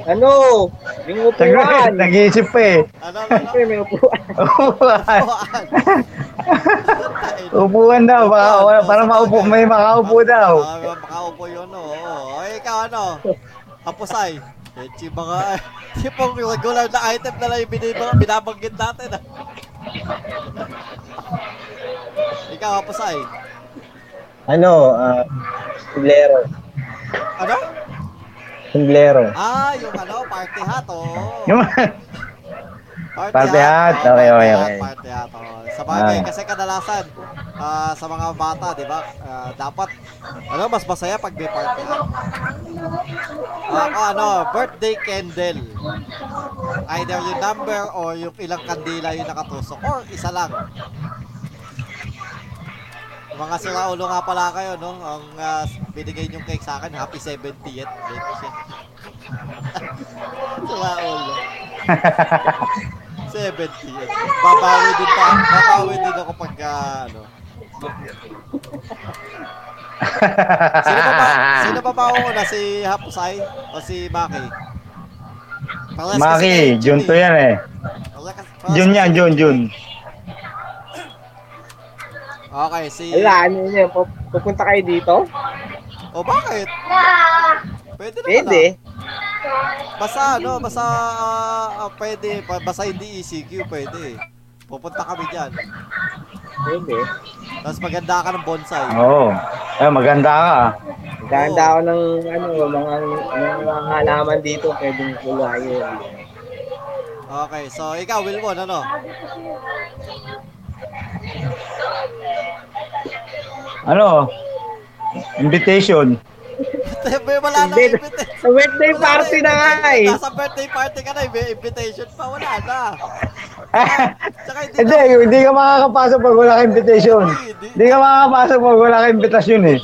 Ano? Yung upuan. Nag-iisip pa eh. Siyempre may upuan. Upuan. Upuan daw. Para maupo. May makaupo daw. Makaupo yun o. Eh, ikaw ano? Haposai. Echi mga... Tipong regular na item na lang yung binabanggit natin. Ikaw, Haposai. Ano? Simblero. Ano? Simblero. Ah, yung ano, party hat, oh. Party hat. Okay, okay, okay. Party hat, oh. Sa bagay, kasi kadalasan, sa mga bata, di ba, dapat, ano, mas masaya pag may party hat. Birthday candle. Either yung number or yung ilang kandila yung nakatusok or isa lang. Mga siraulo nga pala kayo, no? Ang binigay niyong cake sa akin, happy 70th. Siraulo. 70th. Babawi din pa. Babawi din ako pag, ano. Sino ba ako na si Haposai o si Macky? Macky, June to yan eh. June. Okay, si... Wala, ano yun? Pupunta kayo dito? O bakit? Pwede. Basta ano, pwede. Basta hindi ECQ, pwede. Pupunta kami dyan. Pwede. Tapos maganda ka ng bonsai. Oo. Maganda ka. Maganda ako ng mga halaman dito. Pwede gulayo. Okay, so ikaw, Wilwon, ano? Ano? Invitation. Wala na invitation. Sa birthday party na nga eh. Nasa birthday party ka na, may invitation pa. Wala na. Hindi ka makakapasok pag wala ka invitation. Hindi ka makakapasok pag wala ka invitation eh.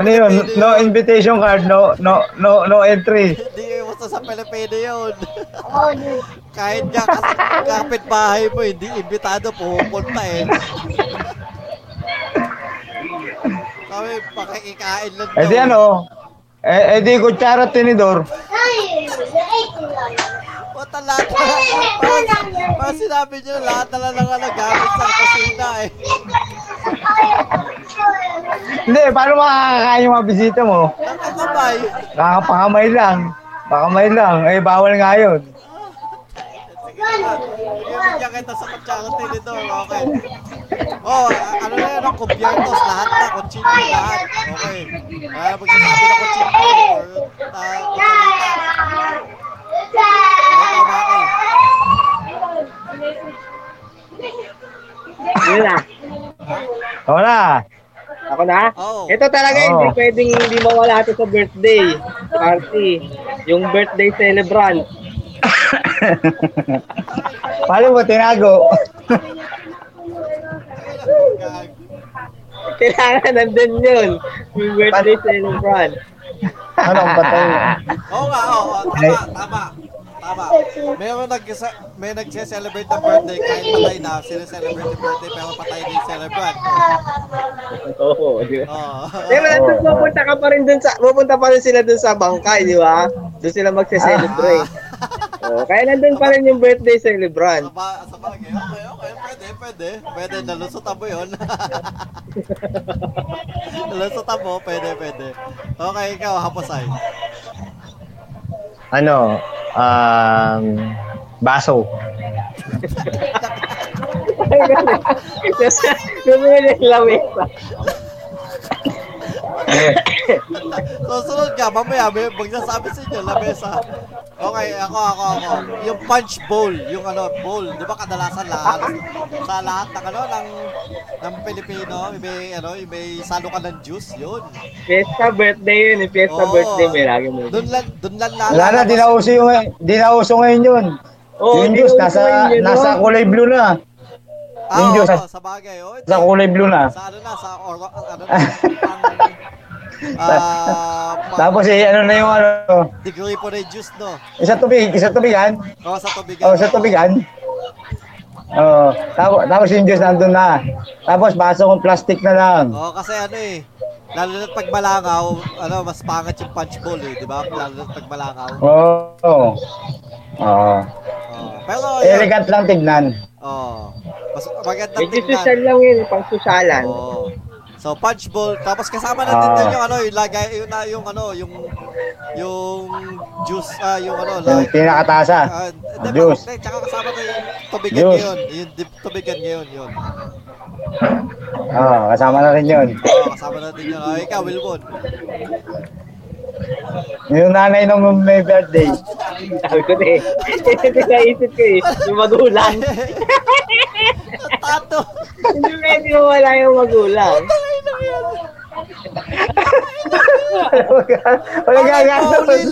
Ano yun? No invitation card, no entry. Hindi uso sa Pilipino yun. Kahit nga kapitbahay mo, hindi imbitado pupunta eh. Kami, pakikikain lang daw. Eh di ano? Eh di kutsara tinidor. O talaga. Parang sinabi nyo, lahat talaga nagamit sa kusina eh. Hindi, paano makakakain yung mga bisita mo? Nakakamay. Nakapangamay lang. Pakamay lang. Eh, bawal nga yun. Ibigyan kita sa kutsara tinidor. Okay. Ano na yun, ang kubiertos, lahat na, kutsino, lahat. Okay. Magsasabi na kutsino, Ako na? Oh. Ito talaga hindi pwedeng hindi mawala ito sa birthday party. Yung birthday celebrant. Paano mo tinago? Kailangan nandun yun. Yung birthday celebrant. Ano ang patay? Tama. May nag-celebrate ng birthday kahit patay na. Sino-celebrate ng birthday pero patay din celebrant. Oo, di ba? Pero pupunta pa rin sila dun sa bangkay, di ba? Doon sila mag-celebrate. Kaya nandun pa rin yung birthday celebrant. Sa bagay, okay. Pwede, nalusutan mo yun. Nalusutan mo, pwede. Okay, ikaw, Haposai. Ano? Baso. Lumili lang ito. So, sunod ka, mamaya, magsasabi sa inyo, lamesa. Okay, ako. Yung punch bowl, yung bowl. Di ba kadalasan sa lahat ng ng Pilipino, may salukan ng juice, yun. Fiesta birthday yun, birthday, may lagi mo. Doon lang lang. Wala na, dinauso ngayon yun. Yung juice, nasa kulay blue na. Sa bagay. Sa kulay blue na. Tapos degree po na yung juice, no? Isa tubigan? Sa tubigan. Tapos yung juice nandun na. Tapos baso ng plastic na lang. Kasi Lalo na pag malangaw, ano, mas pangat yung punch bowl eh, di ba? Lalo na pag malangaw. Oo. Oo. Pero elegant lang tignan. Oo. Mas maganda tignan. Medyo susal lang yun, pang susalan. Oo. So punch bowl, tapos kasama natin din yung ano, yung lagay, yung ano, yung juice, yung ano, yung pinakatasa. Juice. Tsaka kasama na yung tubigan ngayon, yung tubigan ngayon, yun. Ah, kasama na rin yun. Oo, kasama na rin yun. Ay, ikaw, Wilwon. Yung nanay nung may birthday. Sabi ko na eh. Naisip ko eh, yung magulang. Tato. Hindi pwede mo wala yung magulang. Wala gagastos.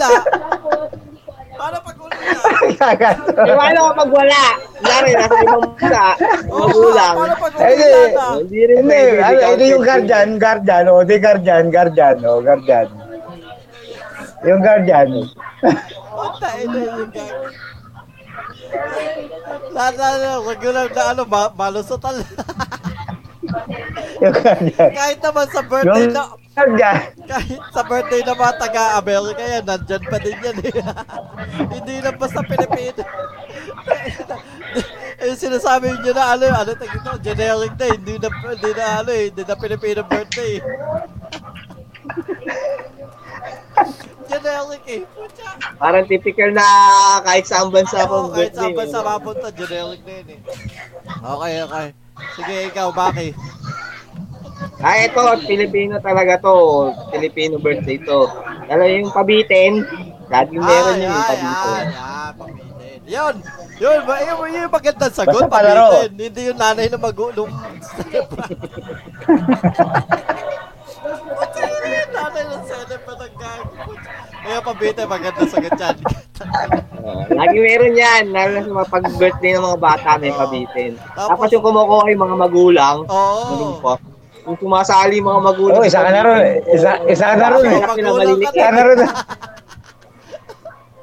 Paano pag wala? Paano pag wala? Lari, nasa ibang bansa. Magulang. Hindi rin pwede. Ito yung guardian. O, di guardian. O, guardian. Yung guardian. Punta, ito yung guardian. Lalo, wag yun lang na ano, malusotan lang. Kahit naman sa birthday na, kahit sa birthday na mga taga-Amerika yan, nandyan pa din yan eh. Hindi na ba sa Pilipino? Yung sinasabi nyo na ano, ano tagito, generic na, hindi na ano eh, hindi na Pilipino birthday eh. Generic eh. Pucha. Parang typical na kahit saan bansa pong birthday. Kahit saan bansa mapunta, generic na yun eh. Okay. Sige, ikaw, Maki. Ay, ito, Pilipino talaga to. Pilipino birthday to. Alam mo yung pabitin? Laging meron yun yung pabitin. Pabitin. Yun, yung magandang sagot, pabitin. Hindi yung nanay na magulong. Nanay ng senep na nag-gag. Kaya pabita, maganda sagot yan. Lagi meron yan. Lalo na sa pag-birthday ng mga bata, may pabitin. Tapos yung kumukuha yung mga magulang. Oo. Yung sumasali mga magulang. Oo, isa ka na ron. Isa na ron. Isa na ron.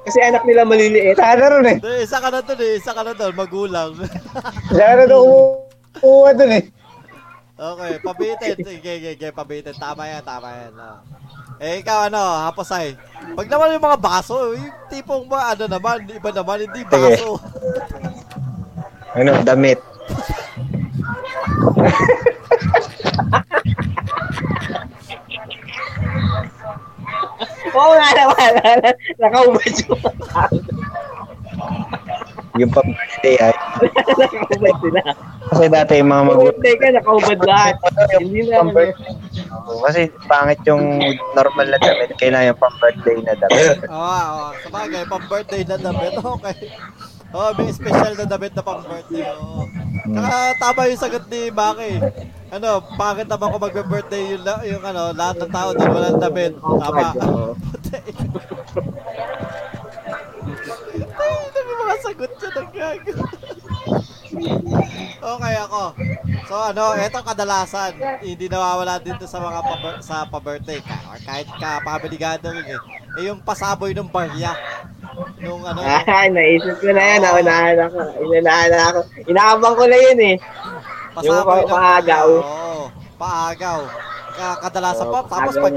Kasi anak nila maliliit. Isa ka na ron eh. Isa ka na doon eh. Isa ka na doon, magulang. Isa ka na doon, umuha doon eh. Okay, pabitin. Sige, pabitin. Tama yan. No. Eh, ikaw ano, Haposai. Pag naman yung mga baso, yung tipong ba, ano naman, iba naman, hindi baso. Okay. Ano, damit. Oo nga naman, nakaubad yung pagkakas. Yung pag-birthday ay nakaubad sila. Kasi dati yung mga mag-birthday ka, nakaubad lahat. Hindi na kasi pangit yung normal na damit, kailangan yung pang-birthday na damit. Oo. Sabagay, pang-birthday na damit. Okay. Oo, may special na damit na pang-birthday. Oo. Saka tama yung sagot ni Maki. Ano, pangit naman kung mag-birthday yung ano, lahat ng tao doon walang damit. Tama. Sagot siya ng gago. Okay ako. So ano, eto kadalasan, hindi nawawala dito sa mga pa-birthday ka. Or kahit ka family gathering eh. Eh yung pasaboy ng barya. Nung ano. Ay, naisip ko na yan. Naunahan ako. Inaabang ko na yun eh. Pasaboy ng paagaw. Oo, paagaw. Kadalasan pa. Tapos pag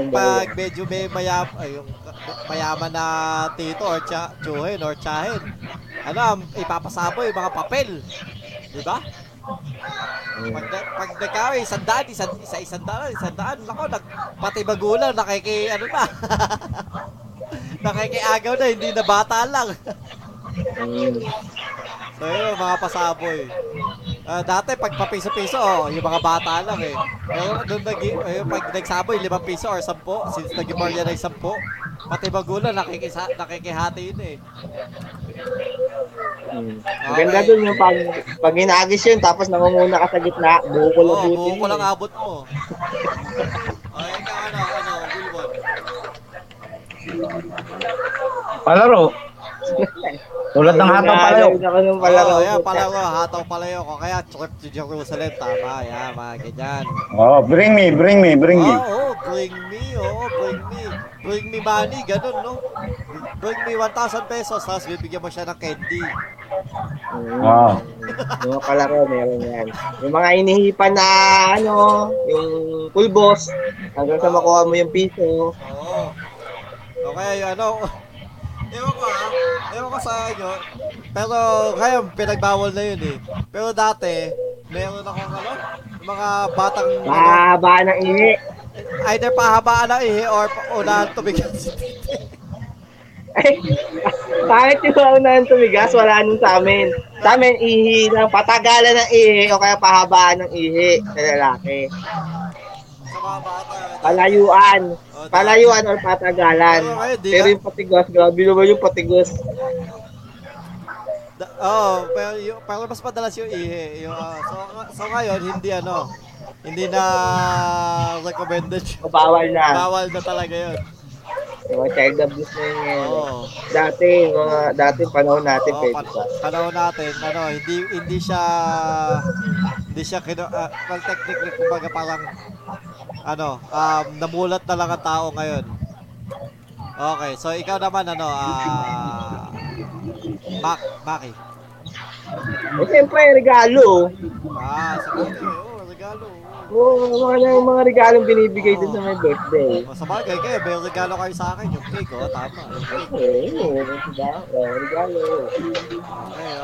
medyo may mayaman na tito or tsuhin or tsahin. Ano, ipapasaboy mga papel. Di ba? Pag nagkaw, isandaan. Ako, pati magulang, ano na. Nakikiagaw na, hindi na bata lang. So, yun, mga pasaboy. Dati, pag papiso-piso, yung mga bata lang eh. Pero doon pag nagsaboy, 5 piso or 10, since nag-ibarya na 10, pati magulang, nakikihati yun eh. Maganda doon yung pag inagis yun, tapos nangunguna ka sa gitna, buko lang abot mo. Okay, ano, Wilwon. Palaro. Tulad ng hatang palayok. Oo, yan, palayok. Hatang palayok. O kaya, trip to Jerusalem. Tama, yan, mga ganyan. Oo, bring me. Oo, bring me. Bring me money, ganun, no? Bring me 1,000 pesos, tapos bibigyan mo siya ng candy. Oo. Yung mga kalaro, meron yan. Yung mga inihipan na, ano, yung pulbos, hanggang sa makuha mo yung piso. Oo. Okay, ano, ewan ko sa inyo, pero ngayon pinagbawal na yun eh. Pero dati, meron akong ano, mga batang... Pahabaan ng ihi. Either pahabaan ng ihi or unahan tumigas si Titi. Ay, kahit yung unahan tumigas, wala nun sa amin. Sa amin, ihi lang, patagalan ng ihi o kaya pahabaan ng ihi sa lalaki. Palayuan. Palayuan or patagalan. Pero yung patigos, grabe naman yung patigos. Pero mas madalas yung ihi. So ngayon, hindi na recommended. Bawal na. Bawal na talaga yun. Yung mga child abuse na yun ngayon. Oh. Dati panahon natin, oh, pwede pa. Panahon natin, hindi siya well, technically, kumbaga parang, namulat na lang ang tao ngayon. Okay, so ikaw naman, Maki. Eh, siyempre, regalo. Regalo. Oo, mga regalong binibigay din sa my birthday. Sa bagay kayo, may regalo kayo sa akin. Yung cake, tama. Okay, regalo.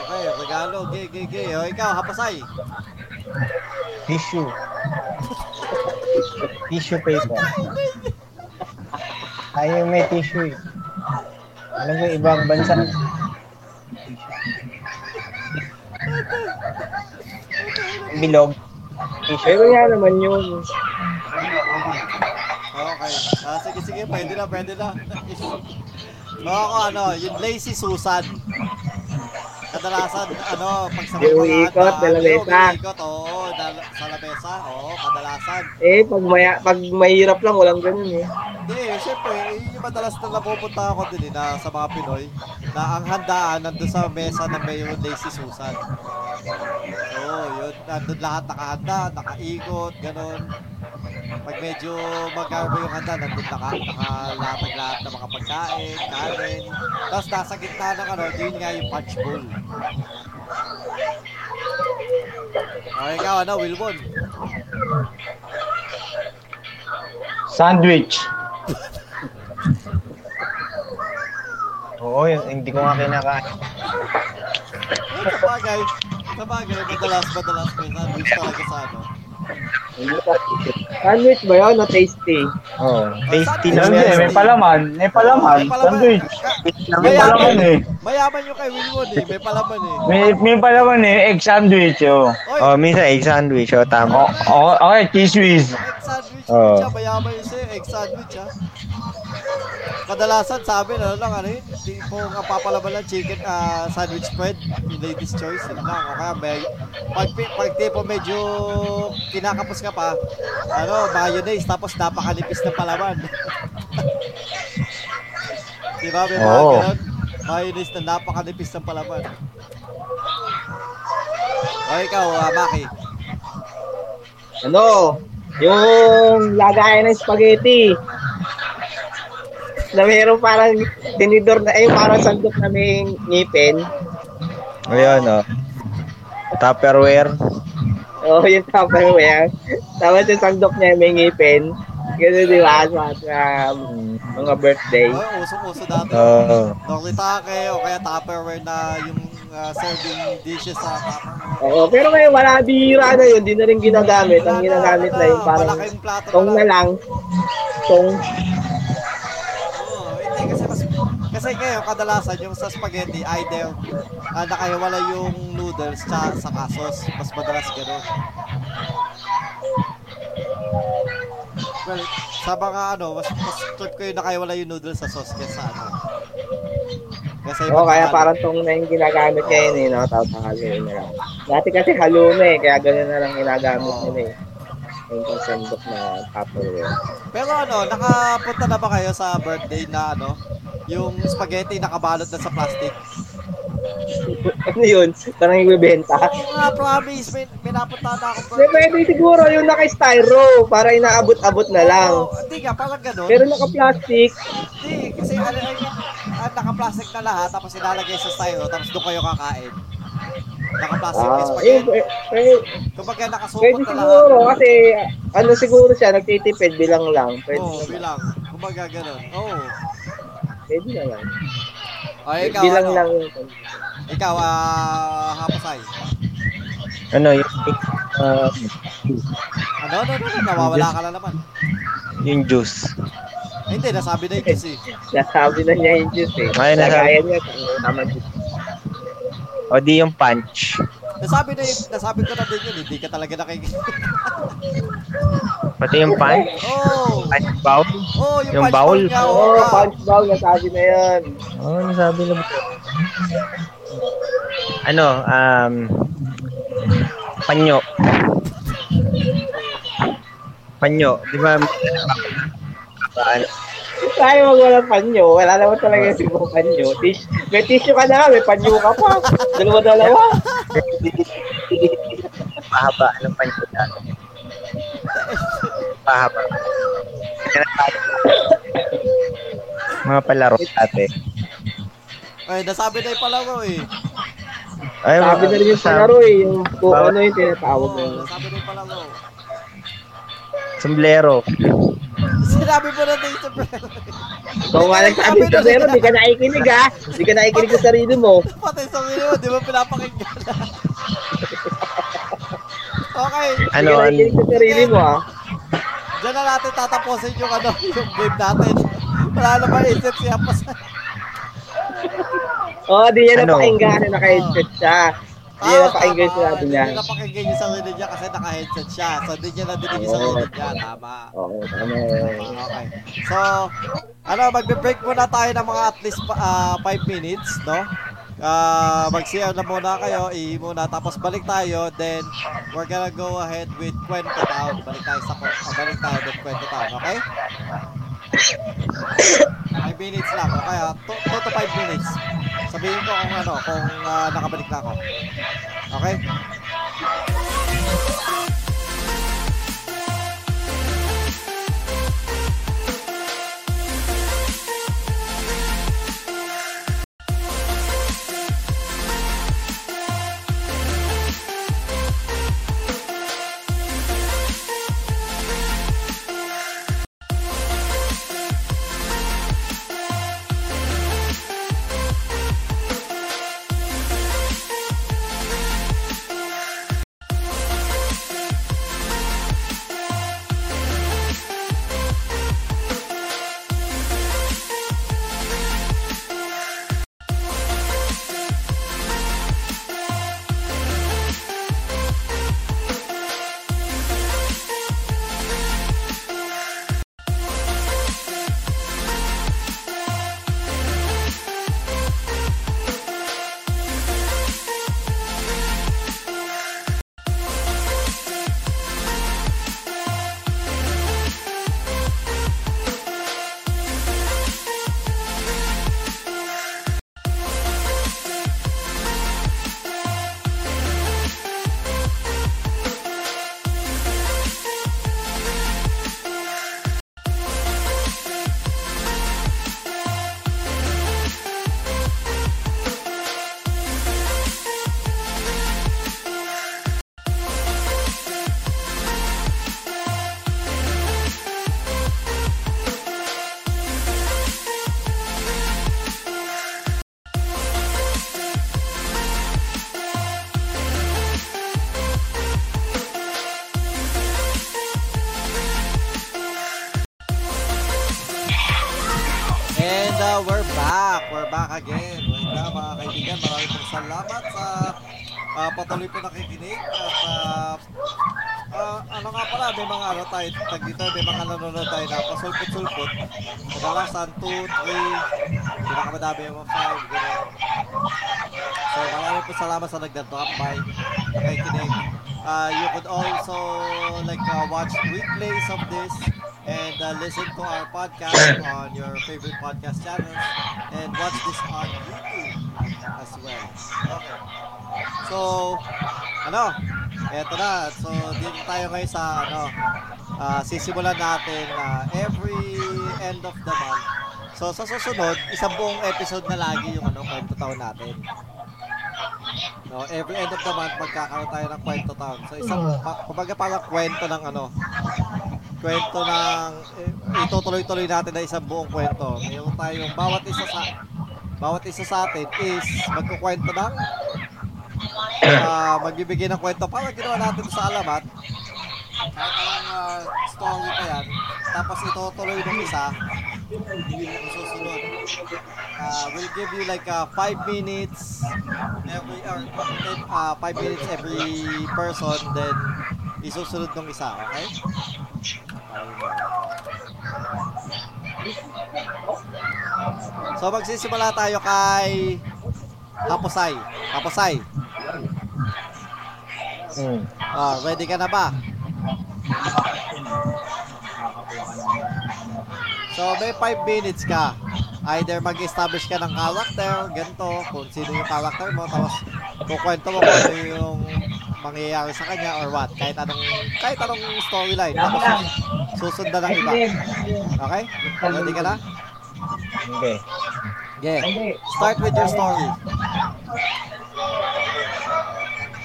Okay, regalo. Okay. O, ikaw, Haposai. Tissue paper. Tayo may tissue eh. Alam mo, ibang bansa. Bilog. Pero nga naman yun. Okay. Sige, pwede na. Oo, yung Lazy Susan. Kadalasan, pagsabay ko na. Iikot, sa lamesa. Iikot, oo, sa lamesa, oo, kadalasan. Eh, pag mahirap lang, walang ganun eh. Hindi, syempre, yung madalas na napupunta ako din na sa mga Pinoy, na ang handaan nandun sa mesa na may yung Lazy Susan. Oo, yun, nandun lahat nakahanda, nakaigot, ganun. Pag medyo magkarbo yung handa, nandun nakalatag-lahat na mga pagkain, kanin. Tapos nasa gitna ng yun nga yung punch bowl. Okay ka, Wilwon? Sandwich. Oo, hindi ko nga kinakain. Sabagay, madalas may sandwich talaga sa Sandwich ba yun o tasty? Oo. Tasty na yun. May palaman. Sandwich. May palaman eh. Mayaman yung kay Wilwon eh. May palaman eh. May palaman eh. Egg sandwich oh. Oo, minsan egg sandwich oh. Tama. Oo, okay. Cheese whiz. Egg sandwich. Mayaman yun sa'yo. Egg sandwich ha. Kadalasan sa amin, yun. Hindi po nga papalaban ng chicken sandwich bread. Ladies choice. Yun lang. O kaya may... Pag tipo medyo kinakapos ka pa, mayonnaise, tapos napakalipis na palaman. Diba, may mga ganun? Mayonnaise na napakalipis ng palaman. O ikaw, Maki. Yung lagayan ng spaghetti. Na mayroon parang tinidor na, parang sandok na may ngipin. Ayan, Tupperware. Oo, yung Tupperware. Tapos yung sandok niya may ngipin. Kasi di ba sa mga birthday. Oo, uso dati. Noritake o kaya Tupperware na yung serving dishes sa Tupperware. Oo, pero ngayon wala, bihira na yun. Hindi na rin ginagamit. Ang ginagamit na yun parang tong na lang. Tong. Kasi ngayon, kadalasan yung sa spaghetti, either nakahiwala yung noodles sa kasos. Mas madalas gano'n. Well, sa mga mas trip ko yung nakahiwala yung noodles sa sauce kesa Kasi kaya parang tong na yung ginagamit ngayon tapos nakaluin na lang. Dati kasi halume, kaya gano'n na lang ginagamit nila yung sandok na Tupperware. Pero nakapunta na ba kayo sa birthday na yung spaghetti nakabalot na sa plastic? Ano yun? Parang ibebenta. Oo nga, promise. May napunta na ako. Pwede siguro yung naka-styro para inaabot-abot na lang. Hindi nga, parang ganun. Pero naka-plastic. Hindi, kasi naka-plastic na lahat tapos ilalagay sa styro tapos doon kayo kakain. Naka-plastic is spaghetti. Kumbaga nakasupot na lahat. Siguro, kasi ano siguro siya, nagtitipid bilang lang. Oo, bilang. Kumbaga ganun. Oo. Pwede na lang. Ay, ikaw, bilang ano? Lang yun. Ikaw, Haposai. Ano, yung... Ano, nawawala ka na naman. Yung juice. Ay, hindi, nasabi na yung juice eh. Nasabi na niya yung juice eh. Ay, nagaya niya. Naman juice. O, di yung punch. Nasabi ko na din yun, hindi ka talaga nakikinig. Pati yung punch? Oh. Punch bowl? Oh, yung punch bowl niya. Oh, punch bowl. Nasabi na yan. Oh, nasabi na ba? Ano, panyo. Panyo. Di ba? Tayo magwalang panyo. Wala naman talaga yung siguro panyo. May tissue ka na, may panyo ka pa. Dalawa-dalawa. Mahaba ng panyo natin. Pahaba. Mga palaro ate. Ay, nasabi na yung palaro eh. Ay, sabi na rin yung palaro eh. Yung kung ano yung tinatawag na yun. Nasabi na yung palaro. Sombrero. Sinabi mo na yung sombrero. Kung nga nagsabi yung sombrero, di ka nakikinig ha. Di ka nakikinig sa sarili mo. Patay sa sarili mo, di ba pinapakinggan na? Okay. Ano? Di ka nakikinig sa sarili mo ha. Diyan na natin tataposin yung ano, yung game natin. Wala na ba isip siya pa sa... Oo, di niya napakinggan na naka-headset siya. Di niya napakinggan siya natin niya. Di niya napakinggan yung sarili niya kasi naka-headset siya. So, di niya nadinig yung sarili niya. Tama. Oo, tama. Okay. So, ano, magbe-break muna tayo ng mga at least 5 minutes, no? Mag-share na muna kayo, muna tapos balik tayo, then we're gonna go ahead with Kwento Town. Balik tayo with Kwento Town, okay? 5 minutes lang, okay? 2 to 5 minutes. Sabihin ko kung nakabalik na ako. Okay? Again, wait na mga kaibigan, maraming pong salamat sa patuloy po nakikinig at ano nga pala, may mga ano tayo dito, may mga nanonood tayo na pasulput-sulput, kadalang saan 2, 3, pinakamadami yung mga 5, gano'n. So maraming pong salamat sa nagdadrop by nakikinig. You could also watch replays of this and listen to our podcast on your favorite podcast channels and watch this on YouTube. as well. Okay. So, ano? Eto na. So, dito tayo ngayon sa, ano, sisimulan natin every end of the month. So, sa susunod, isang buong episode na lagi yung, ano, kwento town natin. No, every end of the month, magkakaroon tayo ng kwento town. So, isang, kumbaga parang kwento ng, ano, kwento ng itutuloy-tuloy natin na isang buong kwento. Mayroon tayong bawat isa sa atin is magkukwento ng magbibigay ng kwento para ginawa natin sa alamat. Kahit ang story pa yan. Tapos itutuloy ng isa. Susunod. We'll give you like 5 minutes every hour. 5 minutes every person. Then isusunod ng isa. Okay? So magsisimula tayo kay Haposai. Ready ka na ba? So may 5 minutes ka. Either mag-establish ka ng character, ganito, kung sino yung character mo, tapos kukwento mo kung ano yung mangyayari sa kanya or what, kahit anong storyline, tapos susundan ng iba. Okay? Ready ka na? Okay. Okay. Start with your story.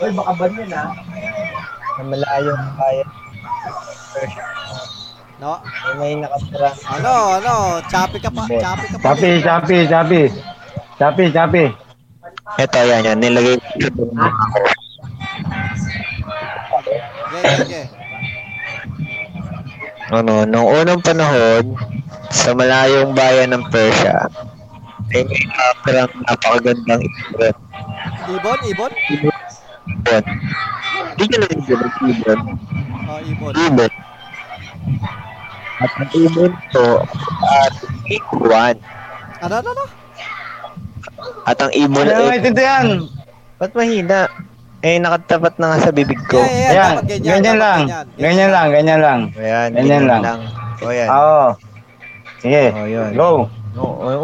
Well, baka ba yun ah? Na malayong bayan. No? May nakapura. Ano? Chapi ka pa. Ito, yan. Nilagay. Okay. Ano, nung unang panahon, sa malayong bayan ng Persia, ay may parang napakagandang ibon. Ibon? Hindi ka lang ibon. Ibon. At ang ibon ito, iguan. Ano? At ang ibon na ito. Ano, ito yan? Ba't mahina? Eh, nakatapat na nga sa bibig ko. Yeah, ayan, ganyan lang. Ganyan lang. O, yan. Oo. Sige, go.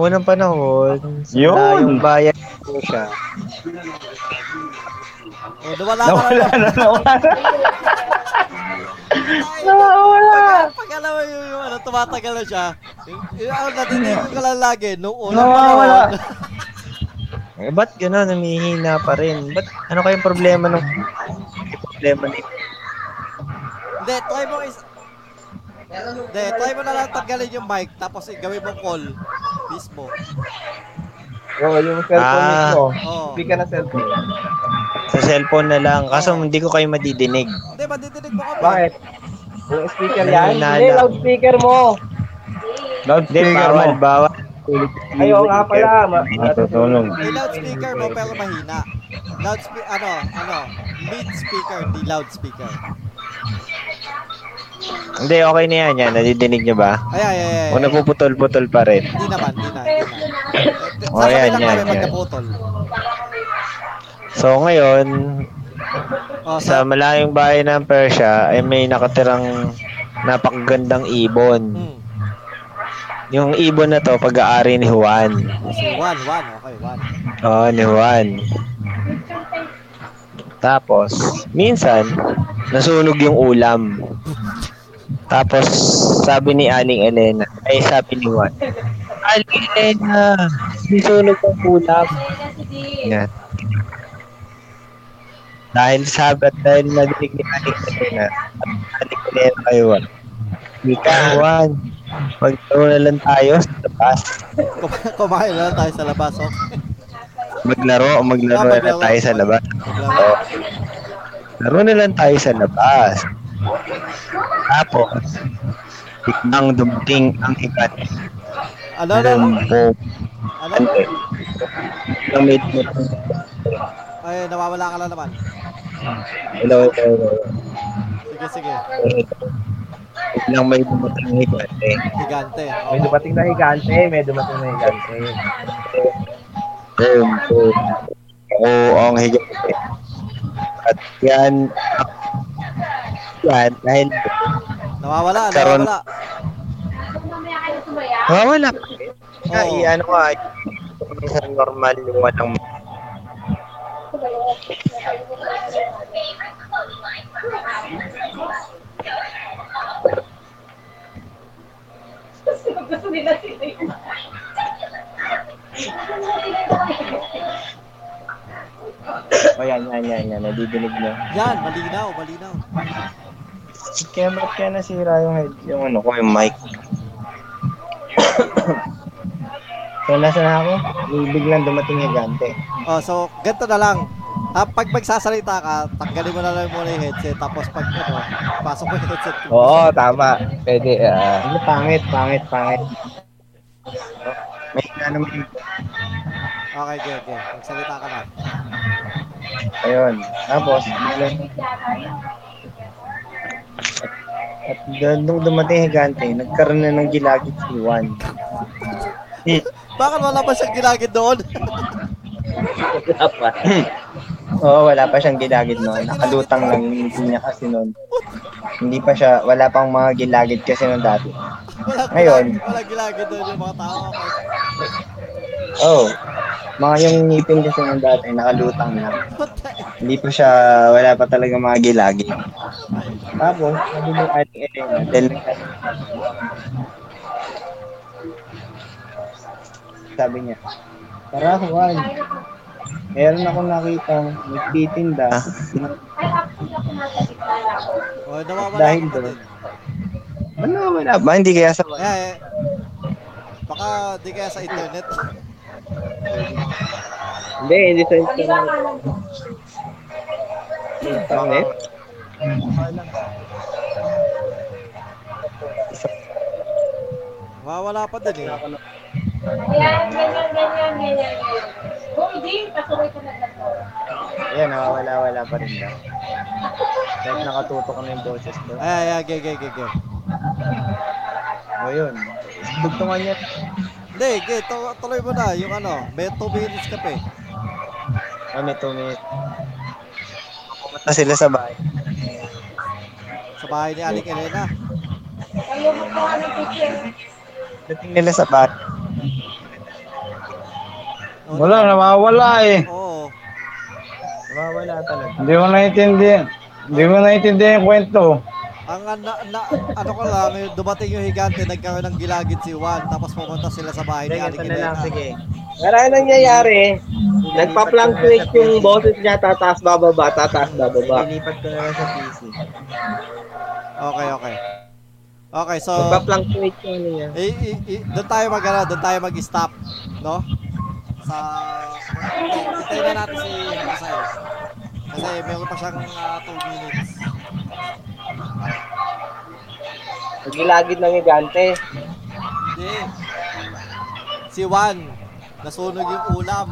Unang panahon, yung bayan ko siya. Nawala. Pag-alawa yung ano, tumatagal na siya. Ako natinig ko lang lagi. Nawala. Eh, ba't gano'n? Namihina pa rin. Ba't ano kayong problema nung... Hindi, try mo na lang tanggalin yung mic tapos gawin mong call mismo. Oo, yung cellphone mismo. Speak ka na cellphone. Sa cellphone na lang. Kaso hindi ko kayo madidinig. Hindi, madidinig mo kami. Bakit? Yung speaker yan? Hindi, loudspeaker mo. Loudspeaker mo. Bawal. Ayaw nga pala. Natutulong. May loudspeaker mo pero mahina. Ano? Lead speaker, di loudspeaker. Hindi, okay na yan. Nadidinig nyo ba? Ay. O napuputol-putol pa rin. Hindi naman. O yan. Magkaputol. So ngayon, sa malayong bahay ng Persia, ay may nakatirang napakagandang ibon. Yung ibon na to, pag-aari ni Juan. Juan. Oo, ni Juan. Tapos, minsan, nasunog yung ulam. Tapos, sabi ni Juan, Aling Elena, nasunog ang ulam. Yan. Dahil nadinig ni Aling Elena, kay Juan. Juan, magkaroon na lang tayo sa labas. Kumain na lang tayo sa labas, okay? Maglaro na tayo sa labas. Laro na lang tayo sa labas. Tapos, biglang dumating ang ikat. Ano? Ay, nawawala ka lang naman. Hello. Sige. Biglang may dumating na higante. May dumating na higante. Boom. Oo, ang higante. At yan, dahil... Nawawala. Nawawala. Ano ka, normal yung walang Ayan, nadidinig na. Yan, malinaw. Kaya ba't kaya nasira yung mic? So, nasa na ako? Biglang dumating yung gante. Oh, so, ganito na lang. Pag magsasalita ka, tanggalin mo na lang muna yung headset. Tapos pag pasok mo yung headset. Oo, tama. Pwede. Pangit. May ano mo yung... Okay, good. Magsalita ka na. Ayun. Tapos, at nung dumating higante, nagkaroon na ng gilagid si Juan. Bakit wala pa siyang gilagid doon? Wala pa siyang gilagid noon. Nakalutang lang yung niya kasi noon. Hindi pa siya, wala pang mga gilagid kasi noon dati. Ngayon, wala gilagid doon yung mga tao. Mga yung ngipin kasi ng dati, nakalutang na. Hindi pa siya, wala pa talaga mga gilagi. Tapos, sabi mo ating Elena, sabi niya, tara Juan, meron akong nakita nagtitinda. Dahil doon. Wala ba? Hindi kaya sa... Baka hindi kaya sa internet. Hindi sa internet. Internet? Wala pa din eh. Ganyan. Kung hindi, pasukoy ko na lang. Ayan, wala pa rin daw. Kahit nakatutok na yung boses doon. Ay, o yun. Dugtungan niya. Hindi, tuloy mo na yung ano, may 2 minutes ka pa eh. May 2 minutes. Pumunta sila sa bahay. Sa bahay ni Aling Elena. Dating nila sa bahay. Wala, nawawala eh. Oo. Nawawala talaga. Hindi mo naiintindihan yung kwento. Ang ano ko lang, dumating yung higante, nagkaroon ng gilagid si Juan, tapos pumunta sila sa bahay ni Aling Elena. Sige. Maraming nangyayari, nagpa-fluctuate yung boses niya, tataas bababa. Ilipat ko na lang sa PC. Okay. Okay, so... nagpa-fluctuate yung ano niya. Doon tayo mag-stop, no? Sa... Itay na natin si Haposai. Kasi meron pa siyang 2 minutes. Nagilagid ng higante. Hindi. Si Juan, nasunog yung ulam.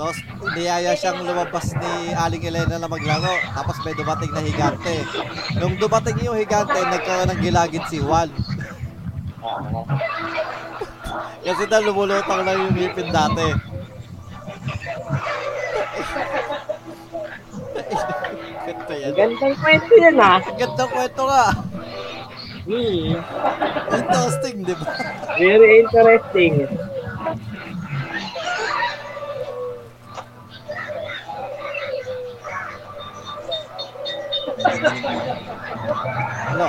Tapos, niyaya siyang lumabas ni Aling Elena na maglaro. Tapos may dumating na higante. Nung dumating yung higante, nagkaroon ng gilagid si Juan. Kasi na lumulutang lang yung ngipin dati. Gandang kwento yan ah. Gandang kwento ka. Interesting, di ba? Very interesting. Hello?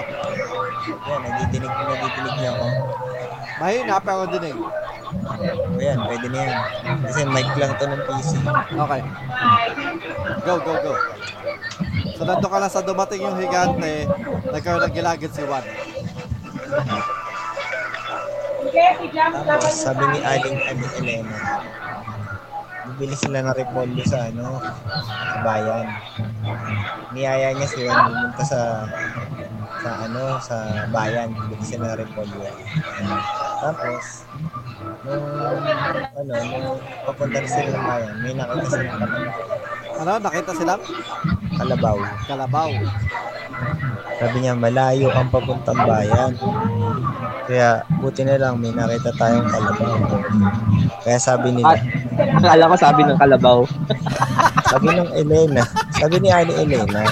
Ayan, nagtitinig niya ako. Mahina, pero dinig. Ayan, pwede na yan. Kasi mic lang to ng PC. Okay. Go. So, nandun ka lang sa dumating yung higante, nagkaroon ng gilagid si Juan. Tapos, sabi ni Aling Elena, bibili sila ng repolyo sa ano, sa bayan. Niyaya niya si Juan, bumunta sa bayan, bibili sila ng repolyo. Tapos, nung papunta na sila ng bayan, may nakita sila ng kalabaw. Ano? Nakita sila? Kalabaw. Sabi niya, malayo ang papuntang bayan. Kaya, buti na lang, may nakita tayong kalabaw. Kaya sabi nila... Akala ko sabi ng kalabaw. Sabi ni Aling Elena,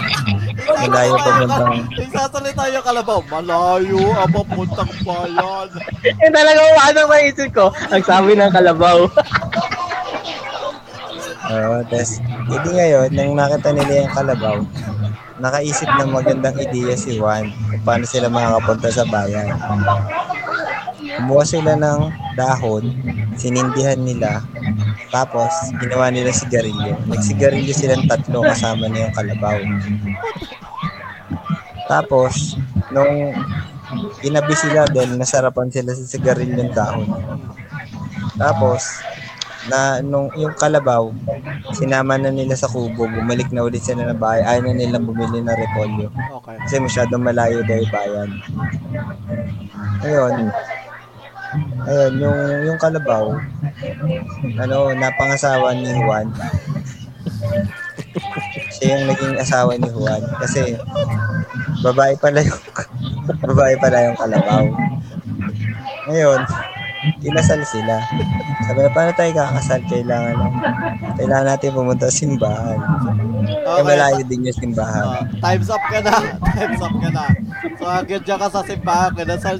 malayo papuntang... Isasalita yung kalabaw, malayo ang papuntang bayan. Talagang ano maisip ko, ang sabi ng kalabaw. Tapos, hindi ngayon, nang nakita nila yung kalabaw, nakaisip ng magandang ideya si Juan kung paano sila makakapunta sa bayan. Kumuha sila ng dahon, sinindihan nila, tapos ginawa nila sigarilyo. Nagsigarilyo silang tatlo kasama na yung kalabaw. Tapos, nung inabi sila doon, nasarapan sila sa sigarilyo ng dahon. Tapos, nung yung kalabaw, sinama na nila sa kubo, bumalik na ulit sila na bahay, ayaw na nilang bumili ng repolyo. Okay. Kasi masyadong malayo daw yung bayan. Ayun, yung kalabaw, napangasawa ni Juan. Siya yung naging asawa ni Juan. Kasi, babae pala yung kalabaw. Ngayon, kinasal sila. Sabi na, paano tayo kakasal? Kailangan natin pumunta sa simbahan. Okay. Kaya malayo din yung simbahan. Time's up ka na. So, agad dyan ka sa simbahan. Kinasal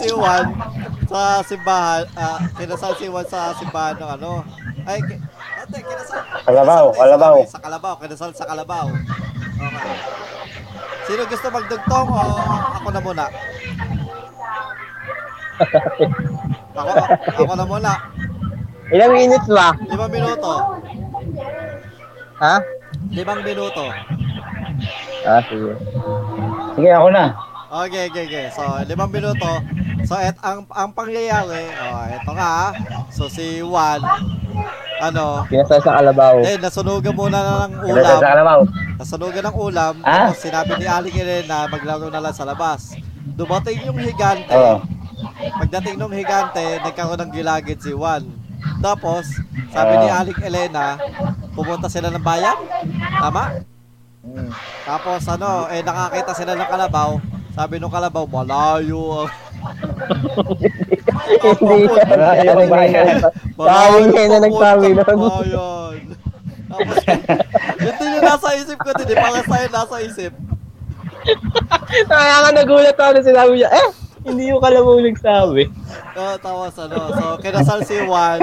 si Juan sa simbahan. Kinasal si Juan sa simbahan ng ano. Ay, Kalabaw. Kinasal sa kalabaw. Okay. Sino gusto magdugtong o ako na muna? Ako na muna. Ilang minutes ba? 5 minuto. Ha? 5 minuto. Sige, ako na. Okay. So, 5 minuto. So, ang pangyayari, eto nga. So, si Juan, kinasal sa kalabaw. Nasunugan muna ng ulam. Tapos sinabi ni Aling Elena na maglaro na lang sa labas. Dumating yung higante. Oh. Pagdating nung higante, nagkaroon ng gilagid si Juan. Tapos, sabi ni Aling Elena, pumunta sila ng bayan. Tama? Mm. Tapos, nakakita sila ng kalabaw. Sabi nung kalabaw, malayo. Malayo. Tapos, ito yung nasa isip ko. Hindi, para sa'yo nasa isip. Kaya nga nagulat ako na sinabi niya, hindi yung kalabaw nagsabi. So, kinasal si Juan.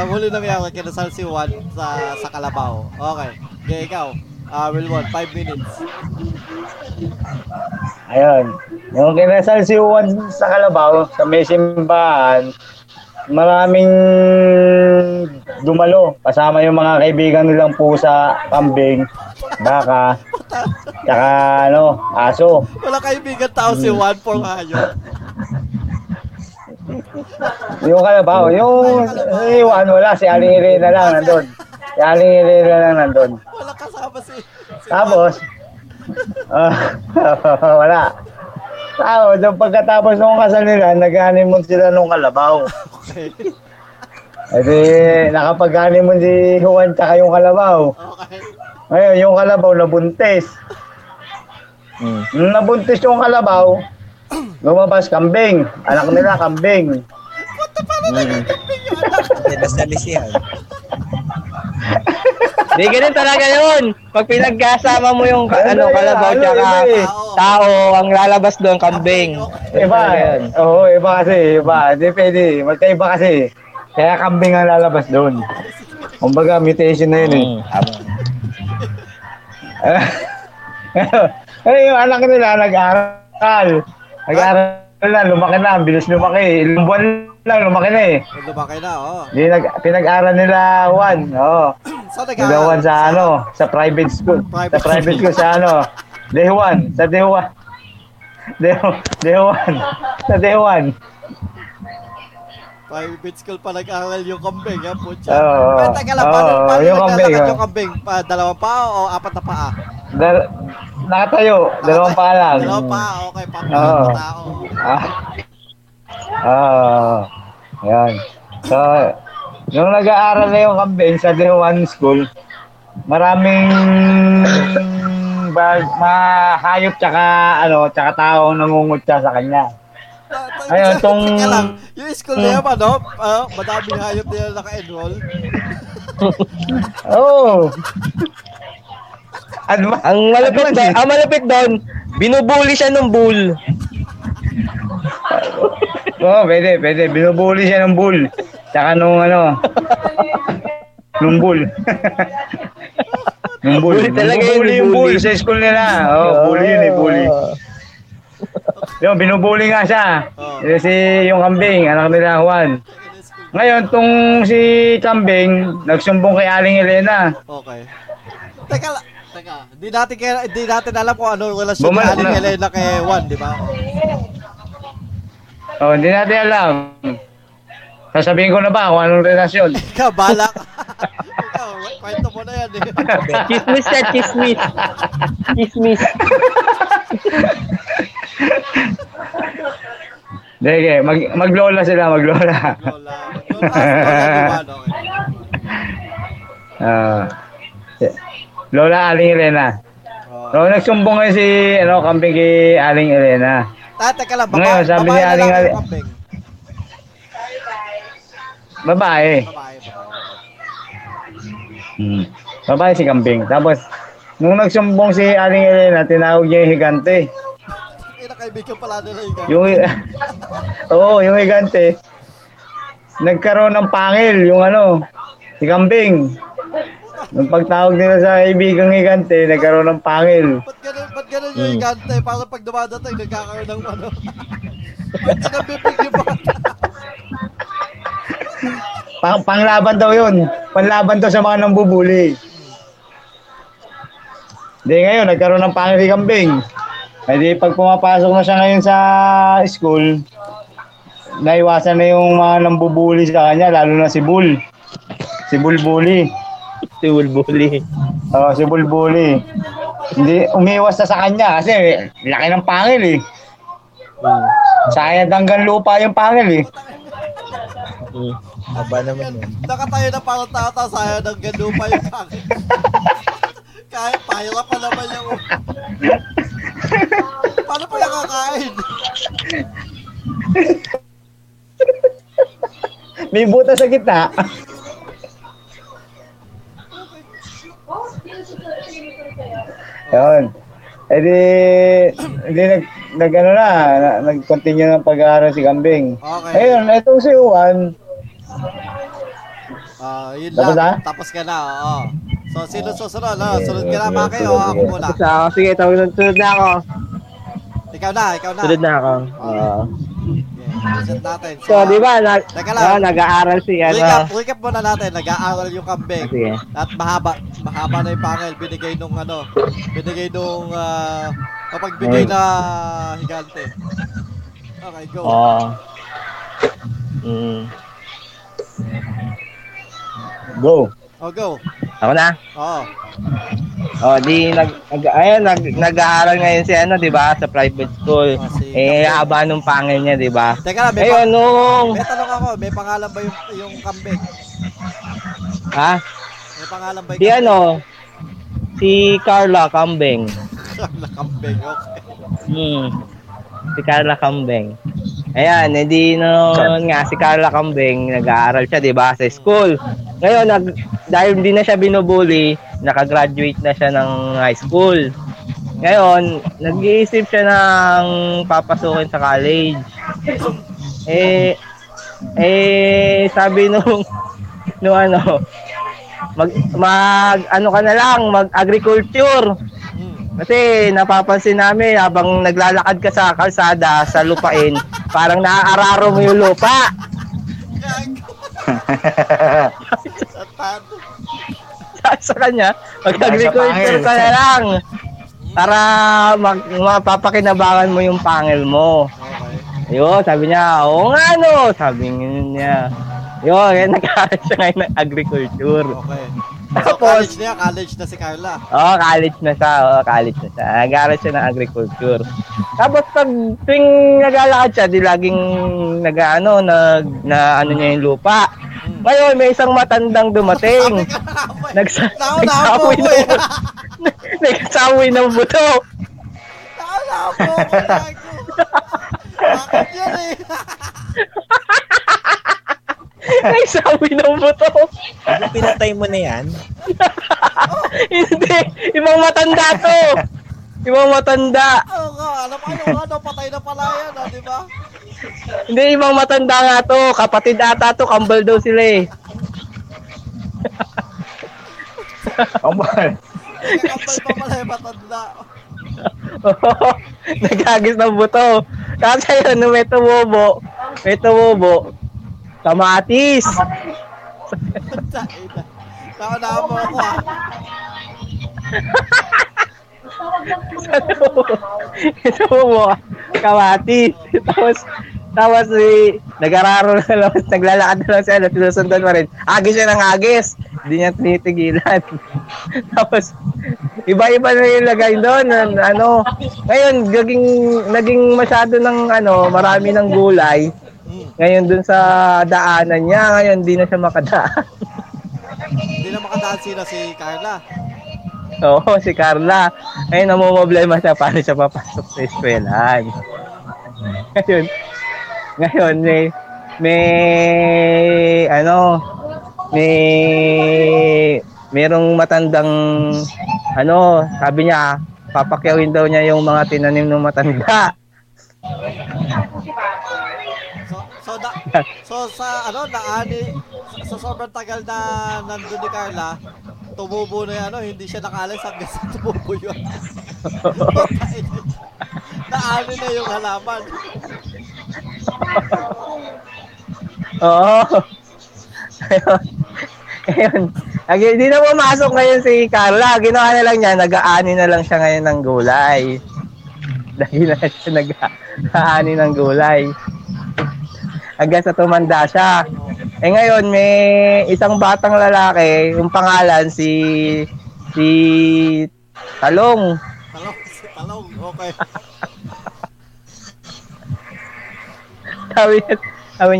Ang huli na mayroon, kinasal si Juan sa kalabaw. Okay, ikaw. Wilwon, 5 minutes. Ayun. Yung kinasal si Juan sa kalabaw, sa may simbahan, maraming dumalo. Kasama yung mga kaibigan nilang pusa, kambing, baka, tsaka aso. Wala kaibigan tao si Juan for ngayon. Yung kalabaw, yung si Juan wala, si Aling Irina lang nandun. Wala kasama si tapos, wala. Tao, pagkatapos nung kasal nila, nag-honeymoon sila nung kalabaw. Okay. Kasi nakapag-honeymoon si Juan tsaka yung kalabaw. Okay. Ngayon, yung kalabaw nabuntis. Nung nabuntis yung kalabaw, lumabas kambing. Anak nila, kambing. Puta, parang nagkakambing yung anak. Nasalisihan. Di ganun talaga yun. Pag pinagkasama mo yung kalabaw tsaka tao, ang lalabas doon, kambing. Iba yan. Oo, iba kasi. Iba. Hindi pwede. Magkaiba kasi. Kaya kambing ang lalabas doon. Kumbaga, mutation na yun. Yung anak nila, nag-aral na, lumaki na. Ang bilis lumaki. Ilang buwan lang, lumaki na. Pinag-aral nila Juan. Oh. So, nag-aral sa sa private school. Sa Dehuan. Sa Dehuan. Sa Dehuan. Private school pa nag-aral yung kambing, ha? Pucha. Oh, paano yung kambing? Yung kambing, dalawang paa o apat na paa? Nakatayo. Dalawang paa lang. Dalawang paa, okay. Pang tao. Ayan. So, nung nag-aaral na yung campaign sa The One School, maraming mahayop tsaka taong nangungutya sa kanya. Ayun, yung school na yan, madaming hayop na yan naka-enroll. Oh! Ang malapit doon, binubuli siya ng bull. Oo, pwede. Binubuli siya ng bull. Tsaka nung Nung bull. Nung bull. Talaga yung bull sa school nila. Oh, bully yun eh, bully. Yung binubully nga siya. Kasi yung kambing, anak nila Juan. Ngayon, tong si kambing, nagsumbong kay Aling Elena. Okay. Teka. Di natin alam kung ano relasyon ni Aling Elena kay Juan, di ba? Oh, hindi natin alam. Sasabihin ko na ba kung anong relasyon? Ikaw, balak. Ikaw, kwento mo na yan. Chismis na, chismis. Chismis. Sige, maglola sila, maglola. Lola, Lola Aling Elena. No, nagsumbong ngayon si kambing kay Aling Elena. Teka lang, ngayon, sabi ni Aling Elena. Babae. Babae si kambing. Tapos, nung nagsumbong si Aling Elena, tinawag niya yung higante. Nakaibigan pala nila yung higante. Yung higante. Nagkaroon ng pangil, yung si kambing. Nung pagtawag nila sa kaibigang higante, nagkaroon ng pangil. Ba't ganun yung higante? Parang pag dumadating, nagkakaroon ng Ba't nabibig yung bata? Panglaban daw yun. Panlaban daw sa mga nambubuli. Hindi, ngayon, nagkaroon ng pangil si kambing. Hindi, pag pumapasok na siya ngayon sa school, naiwasan na yung mga nambubuli sa kanya, lalo na si Bull. Si Bull Bully. Si Bull Bully. Oo, si Bull Bully. Hindi, umiwas na sa kanya kasi laki ng pangil eh. Sayang hanggang lupa yung pangil eh. Aba naman yun. Nakatayo na parang tatasaya ng ganun pa yung akin. Kahit pahila pa naman yung... Paano pa nakakain? May buta sa gitna. Yun. E di nag-continue ng pag-aaral si kambing. Okay. Ayun, itong si Juan. Yun tapos lang. Tapos ka na, oo. So, sino susunod? Sunod ka na ba kayo? Ako muna. Sige, sunod na ako. Ikaw na. Sunod na ako. Okay. So, di ba, nag-aaral si Recap muna natin, nag-aaral yung kambing. Sige. At mahaba na yung pangil, binigay nung kapag bigay na higante. Okay, go. Go. Oh, go. Ako na? Oo. Nag-aaral ngayon si di ba? Sa private school. Haba nung pangil niya, di ba? Teka lang, may tanong ako, may pangalan ba yung kambing? Ha? May pangalan ba yung kambing? Si Carla Kambing. Carla Kambing, okay. Si Carla Kambing. Ayan, hindi noon nga si Carla Kambing, nag-aaral siya, di ba, sa school. Ngayon, dahil hindi na siya binubully, nakagraduate na siya ng high school. Ngayon, nag-iisip siya ng papasukin sa college. Sabi nung mag-agriculture. Kasi napapansin namin habang naglalakad ka sa kalsada, sa lupain, parang naaararo mo yung lupa. sa kanya, mag-agriculture ka na lang para mapapakinabangan mo yung pangil mo. Okay. Yun, sabi niya, oo nga no, sabi niya. Yun, kaya nag-aaral siya ngayon ng agriculture. Okay. So, college na si Carla. College na siya. Nag-aaral siya ng agriculture. Tapos pag tuwing nag-alakad siya, di laging niya yung lupa. Ngayon, may isang matandang dumating. Nagsawi ng buto. Nagsawi ng buto. Ano, pinatay mo na yan? Hindi. Ibang matanda. Ano, patay na pala yan, di ba? Hindi, ibang matanda nga to. Kapatid ata to. Kambal daw sila eh. Ang mahal. Nakakapal pa pala yung matanda. Oo. Nag-agis ng buto. Kasi yun, may tumubo. May tumubo. Kamatis. Tama na po ako ha. Sa tumubo. Tumubo. Kamatis. Tapos si nag-araro na lang, naglalakad na lang siya, at sinusundan pa rin. Agis siya ng agis. Hindi niya tinitigilan. Tapos, iba-iba na yung lagay doon. Ano, ngayon, naging masyado ng, ano, marami ng gulay. Ngayon doon sa daanan niya, ngayon hindi na siya makadaan. Hindi na makadaan sila si Carla. Oo, si Carla. Ngayon, namumblema siya paano siya papasok sa eskwelahan. Ngayon merong matandang ano, sabi niya papakyawin daw niya yung mga tinanim ng matanda. So sa ano naani sa sobrang tagal na nandoon ni Carla, tumubo na ano, hindi siya nakaalis hanggang sa tumubo yun. Naani na yung halaman. Oo. Ayun. Hindi na pumasok ngayon si Carla. Ginawa na lang niya. Nag-aani na lang siya ngayon ng gulay. Lagi na siya nag-aani ng gulay. Hanggang sa tumanda siya. Eh ngayon, may isang batang lalaki. Yung pangalan si Talong. Talong, okay. Sabi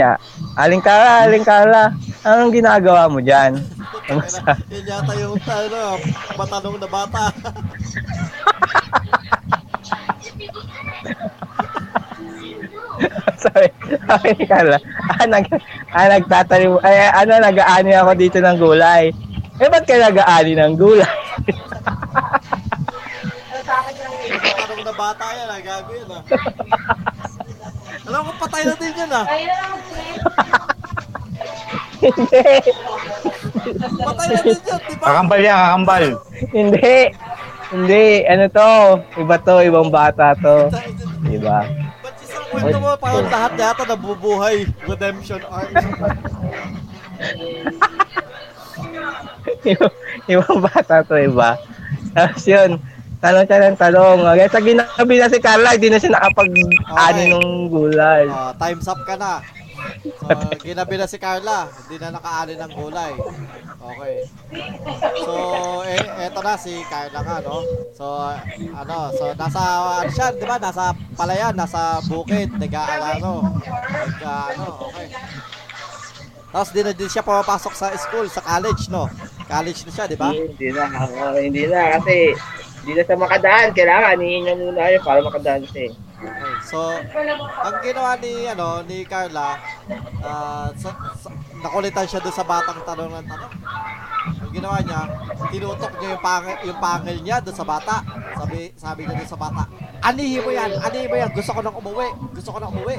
niya, Aling Carla, anong ginagawa mo dyan? Yan yata yung patanong na bata. Sabi ni Carla, nag-aani ako dito ng gulay. Eh, ba't ka nag-aani ng gulay? Parang na bata yan, gago yun ah. Alam ko, patay na din yan ah. Hindi. Patay na din yan, di ba? Kakambal yan. Hindi, ano to? Iba to, ibang bata to. Diba? Ba't isang kwento mo, parang lahat yata nabubuhay. Redemption arc. Ibang bata to, iba. Tapos yun. Talong. Kaya sa ginabi na si Carla, hindi na siya nakapag-ani ng gulay. Time's up ka na. So, ginabi na si Carla, hindi na nakaani ng gulay. Okay. So, eto na si Carla nga, no? So nasa, ano siya, di ba? Nasa palayan, nasa bukid, nag-ano, okay. Tapos din siya pumapasok sa school, sa college, no? College na siya, di ba? Hindi na, kasi... Hindi na sa makadaan, kailangan iniinom muna yun para makadaan siya. Okay, so, ang ginawa ni Carla, nakulitan siya doon sa batang tanong. Ang ginawa niya, tinutok niya yung pangil niya doon sa bata. Sabi niya doon sa bata, anihin mo yan, gusto ko nang umuwi.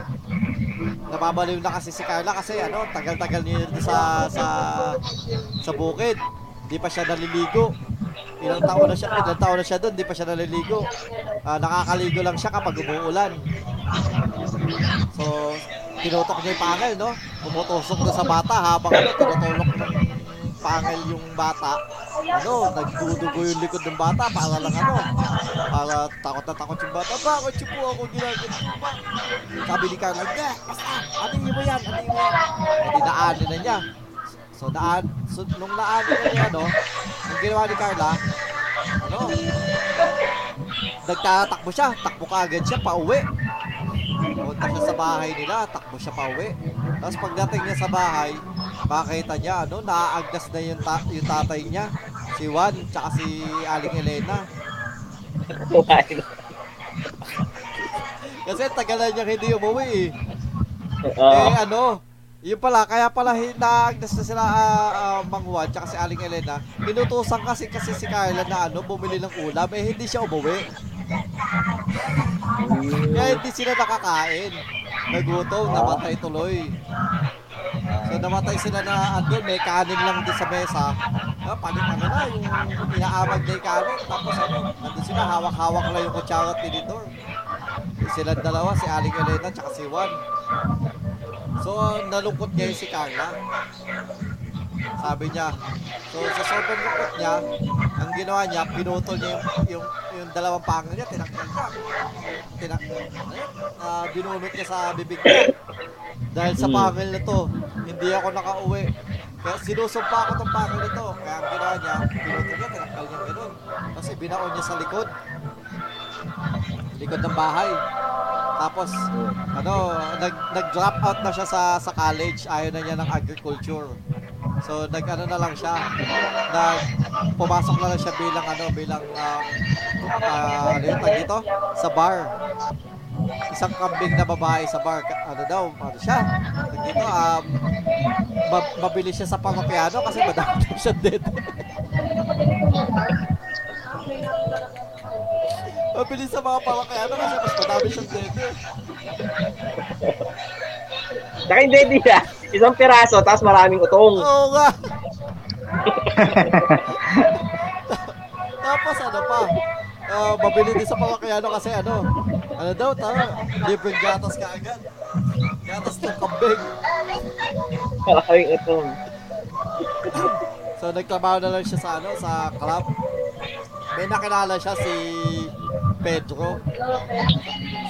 Nababaliw na kasi si Carla kasi tagal-tagal niya doon sa bukid. Di pa siya naliligo. Ilang taon na siya doon, di pa siya naliligo. Nakakaligo lang siya kapag umuulan. So, tinutok niya yung pangil, no? Umutusok na sa bata habang tinutulok ng pangil yung bata. Nagdudugo yung likod ng bata para lang para takot na takot yung bata. Bakit siya po ako ginagawa? Sabi ni Carla, Anin mo yan. Hindi naanin na niya. So, nung naanin na niya, ang ginawa ni Carla, nagtatakbo siya, takbo ka agad siya, pauwi. Punta siya sa bahay nila, takbo siya pauwi. Tapos pagdating niya sa bahay, makita niya, naaagdas na yung tatay niya, si Juan, tsaka si Aling Elena. Kasi tagalan niya hindi umuwi eh. Yung pala, kaya pala naagdas na sila Mang Juan tsaka si Aling Elena. Inutusan kasi si Carla na bumili ng ulam, hindi siya umuwi. Kaya hindi sila nakakain. Nagutom, namatay tuloy. So namatay sila na ano, may kanin lang din sa mesa. Palitan na yung inaamag na yung kanin. Tapos ano, nandun sila, hawak-hawak lang yung kutsara at tinidor. Sila dalawa, si Aling Elena at si Juan. So, nalungkot ngayon si Carla. Sabi niya, so sa sobrang lungkot niya, ang ginawa niya, pinutol niya yung dalawang pangal niya, tinakyan niya. Binunot niya sa bibig niya. Dahil sa pangal na to, hindi ako nakauwi. Kaya sinusumpa ako tong pangal nito. Kaya ang ginawa niya, pinutol niya, tinakyan niya ganun. Kasi binaon niya sa likod ng bahay. Tapos, nag-drop out na siya sa college. Ayaw na niya ng agriculture. So, nag-ano na lang siya. Pumasok na lang siya bilang sa bar. Isang kambing na babae sa bar. Ano siya? Dito, mabilis siya sa pamapiano kasi madami siya dito. Mabilis sa mga pamapiano kasi mas madami siya dito. Saka yung daddy niya, isang piraso, tapos maraming utong. Oo nga. Tapos ano pa, mabili din sa pamakayaano kasi libreng gatas ka agad. Gatas ng kambing. Maraming utong. So nagtrabaho na lang siya sa club. May nakilala siya si Pedro.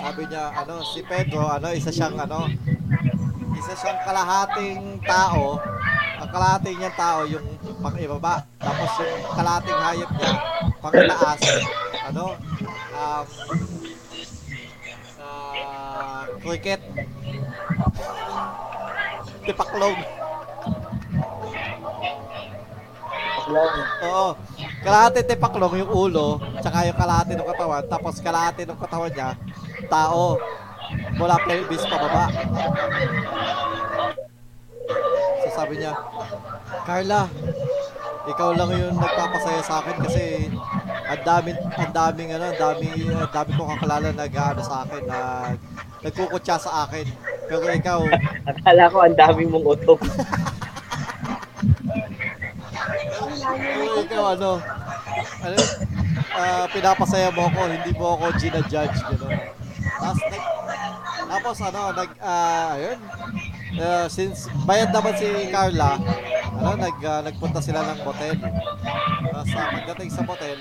Sabi niya, si Pedro, isa siyang kalahating tao. Ang kalahating niyang tao yung pang-ibaba. Tapos yung kalahating hayop niya pang-taas. Cricket. Tipaklog. Tipaklog. Oo. Kalahating tipaklog yung ulo, tsaka yung kalahating ng katawan. Tapos kalahating ng katawan niya, tao. Mula pelvis pa baba. So sabi niya, Carla, ikaw lang yung nagpapasaya sa akin kasi ang dami kong kakilala nagkukutya sa akin. Pero ikaw, akala ko ang dami mong utok. Pero ikaw pinapasaya mo ako, hindi mo ako gina-judge, since bayad naman si Carla, nagpunta sila ng hotel. Pagdating sa hotel,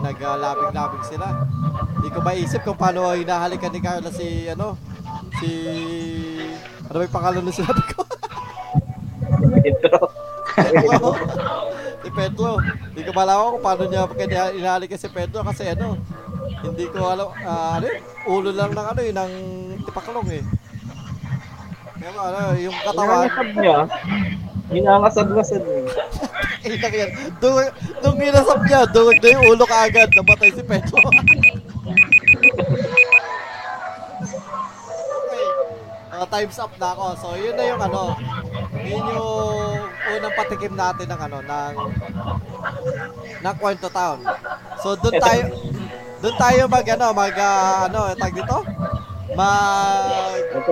naglabing-labing sila. Hindi ko maiisip kung paano hinahalikan ni Carla si may pangalan na sinabi ko? Pedro. Si Pedro. Hindi ko malaman kung paano niya hinahalikan si Pedro kasi hindi ko alam, ulo lang ng ng tipaklong eh. Pero yung katawan. Hinangasad niya. Kita yan. Nung hinasap niya, dungog na yung ulo kaagad. Namatay si Pedro. Okay. Time's up na ako. So, yun na yung yun yung unang patikim natin ng Kwento Town. So, doon tayo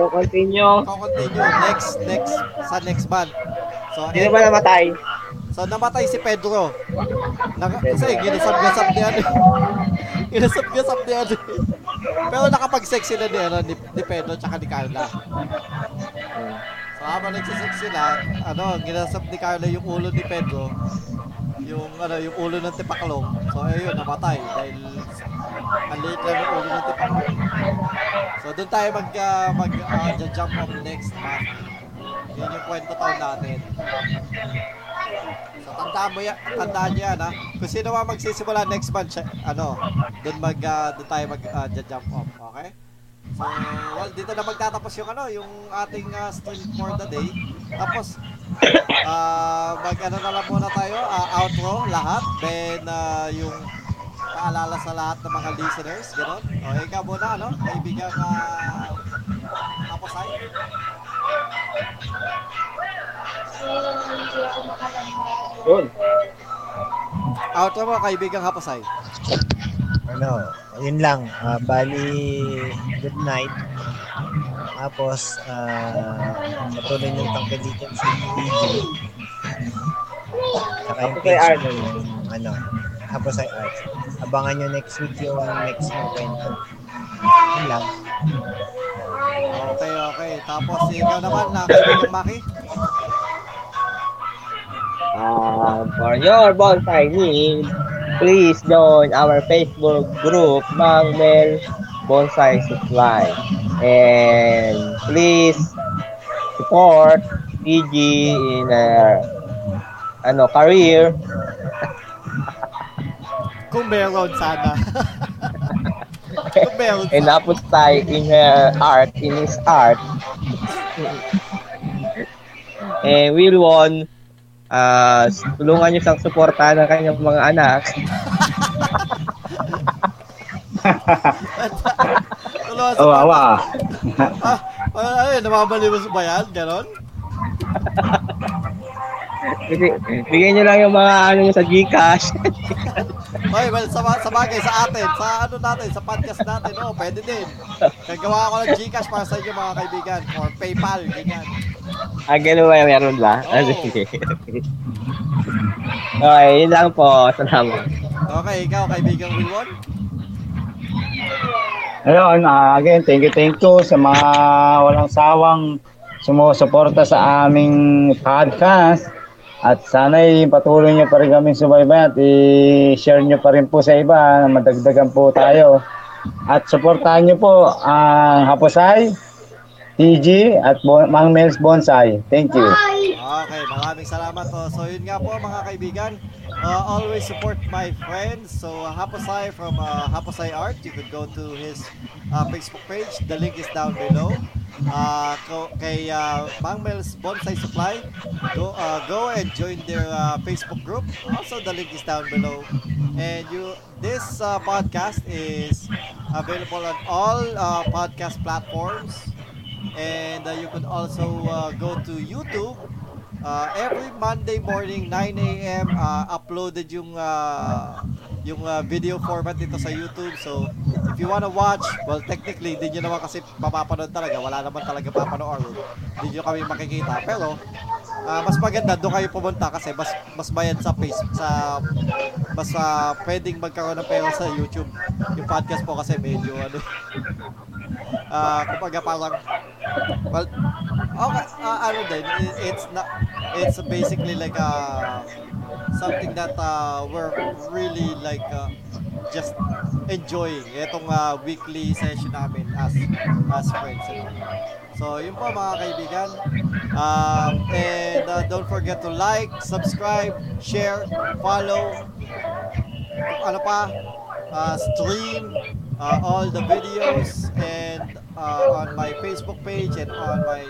continue next sa next month. So hindi ba namatay? So namatay si Pedro. Kasi ginasab niya. Pero nakapag-sex sila ni Pedro tsaka ni Carla. So habang nagsisex sila, ginasab ni Carla yung ulo ni Pedro. Yung ulo ng tipaklong. So ayun, namatay dahil ang late lang yung ulo ng tipaklong. So doon tayo jump up next month. Yun yung Kwento Town natin. So tandaan niyo yan ha. Kung sino ba magsisimula next month, doon tayo jump up, okay? So, dito na magtatapos yung ating stream for the day. Tapos, na lang muna tayo, outro lahat, then yung paalala sa lahat ng mga listeners, gano'n. O, ikaw muna, kaibigan na Haposai. Yun. Outro mo, kaibigan Haposai. Yun lang. Bali, good night. Tapos, patuloy niyong tangkad dito sa video. Saka yung page ng, ano, Haposai Art. Abangan nyo next week yung next na kwento. Yun lang. Okay, okay. Tapos, ikaw naman, nakakaibigan ng Macky? For your bonsai needs, please join our Facebook group, Mang Mel Bonsai Supply. And please support PG in her career. Kung meron sana. Kung meron sana. And Haposai in her art, in his art. And Wilwon, tulungan niyo siyang suportahan ang kanyang mga anak. Oh, awa. Ay, namabaliwas ba yan? Ganon? Bigyan niyo lang yung mga sa GCash. Okay, well, sa bagay, sa atin, sa natin, sa podcast natin, oh, pwede din. Nagawa ko ng GCash para sa inyo mga kaibigan, or PayPal, ganyan. Ah, gano'n ba yung meron ba? Oh. Okay, yun lang po. Salamat. Okay, ikaw, kaibigang Wilwon? Ayun, again, thank you sa mga walang sawang sumusuporta sa aming podcast. At sana'y patuloy nyo pa rin kaming subaybay at i-share nyo pa rin po sa iba na madagdagan po tayo. At suportahan nyo po ang Haposai, TG at Mang Mel's Bonsai. Thank you. Okay, maraming salamat po. So yun nga po mga kaibigan, always support my friends. So Haposai from Haposai Art, you could go to his Facebook page. The link is down below. Kay Mang Mel's Bonsai Supply, go and join their Facebook group. Also the link is down below. And this podcast is available on all podcast platforms. And you could also go to YouTube. Every Monday morning, 9 a.m., uploaded yung video format dito sa YouTube. So, if you wanna watch, well, technically, di nyo naman kasi mapapanood talaga. Wala naman talaga papanood. Di nyo kami makikita. Pero, mas maganda, doon kayo pumunta kasi mas bayad sa Facebook. Mas pwedeng magkaroon ng pera sa YouTube. Yung podcast po kasi medyo, kumbaga parang, well, okay, it's basically like something that we're really like just enjoying itong weekly session namin as friends. So, yun po mga kaibigan. And don't forget to like, subscribe, share, follow, stream all the videos and on my Facebook page and on my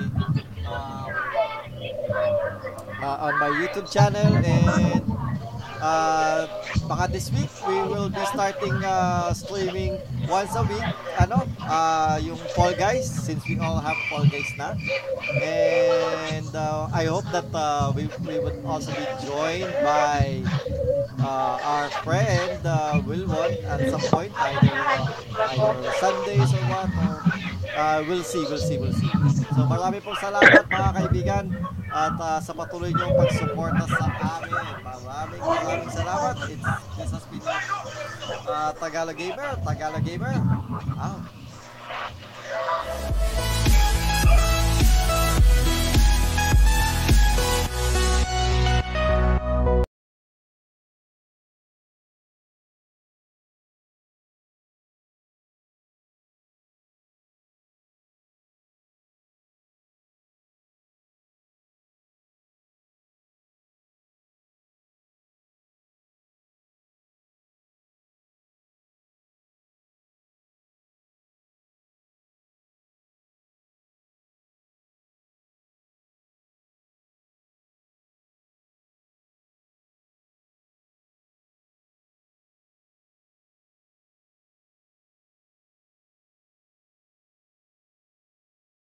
YouTube channel. And baka this week we will be starting streaming once a week yung Fall Guys, since we all have Fall Guys na. And I hope that we would also be joined by our friend Wilwon at some point, either Sundays or what, or we'll see. So marami pong salamat mga kaibigan at sa patuloy niyong pagsuporta sa amin. Maraming salamat. This has been Tagalog Gamer.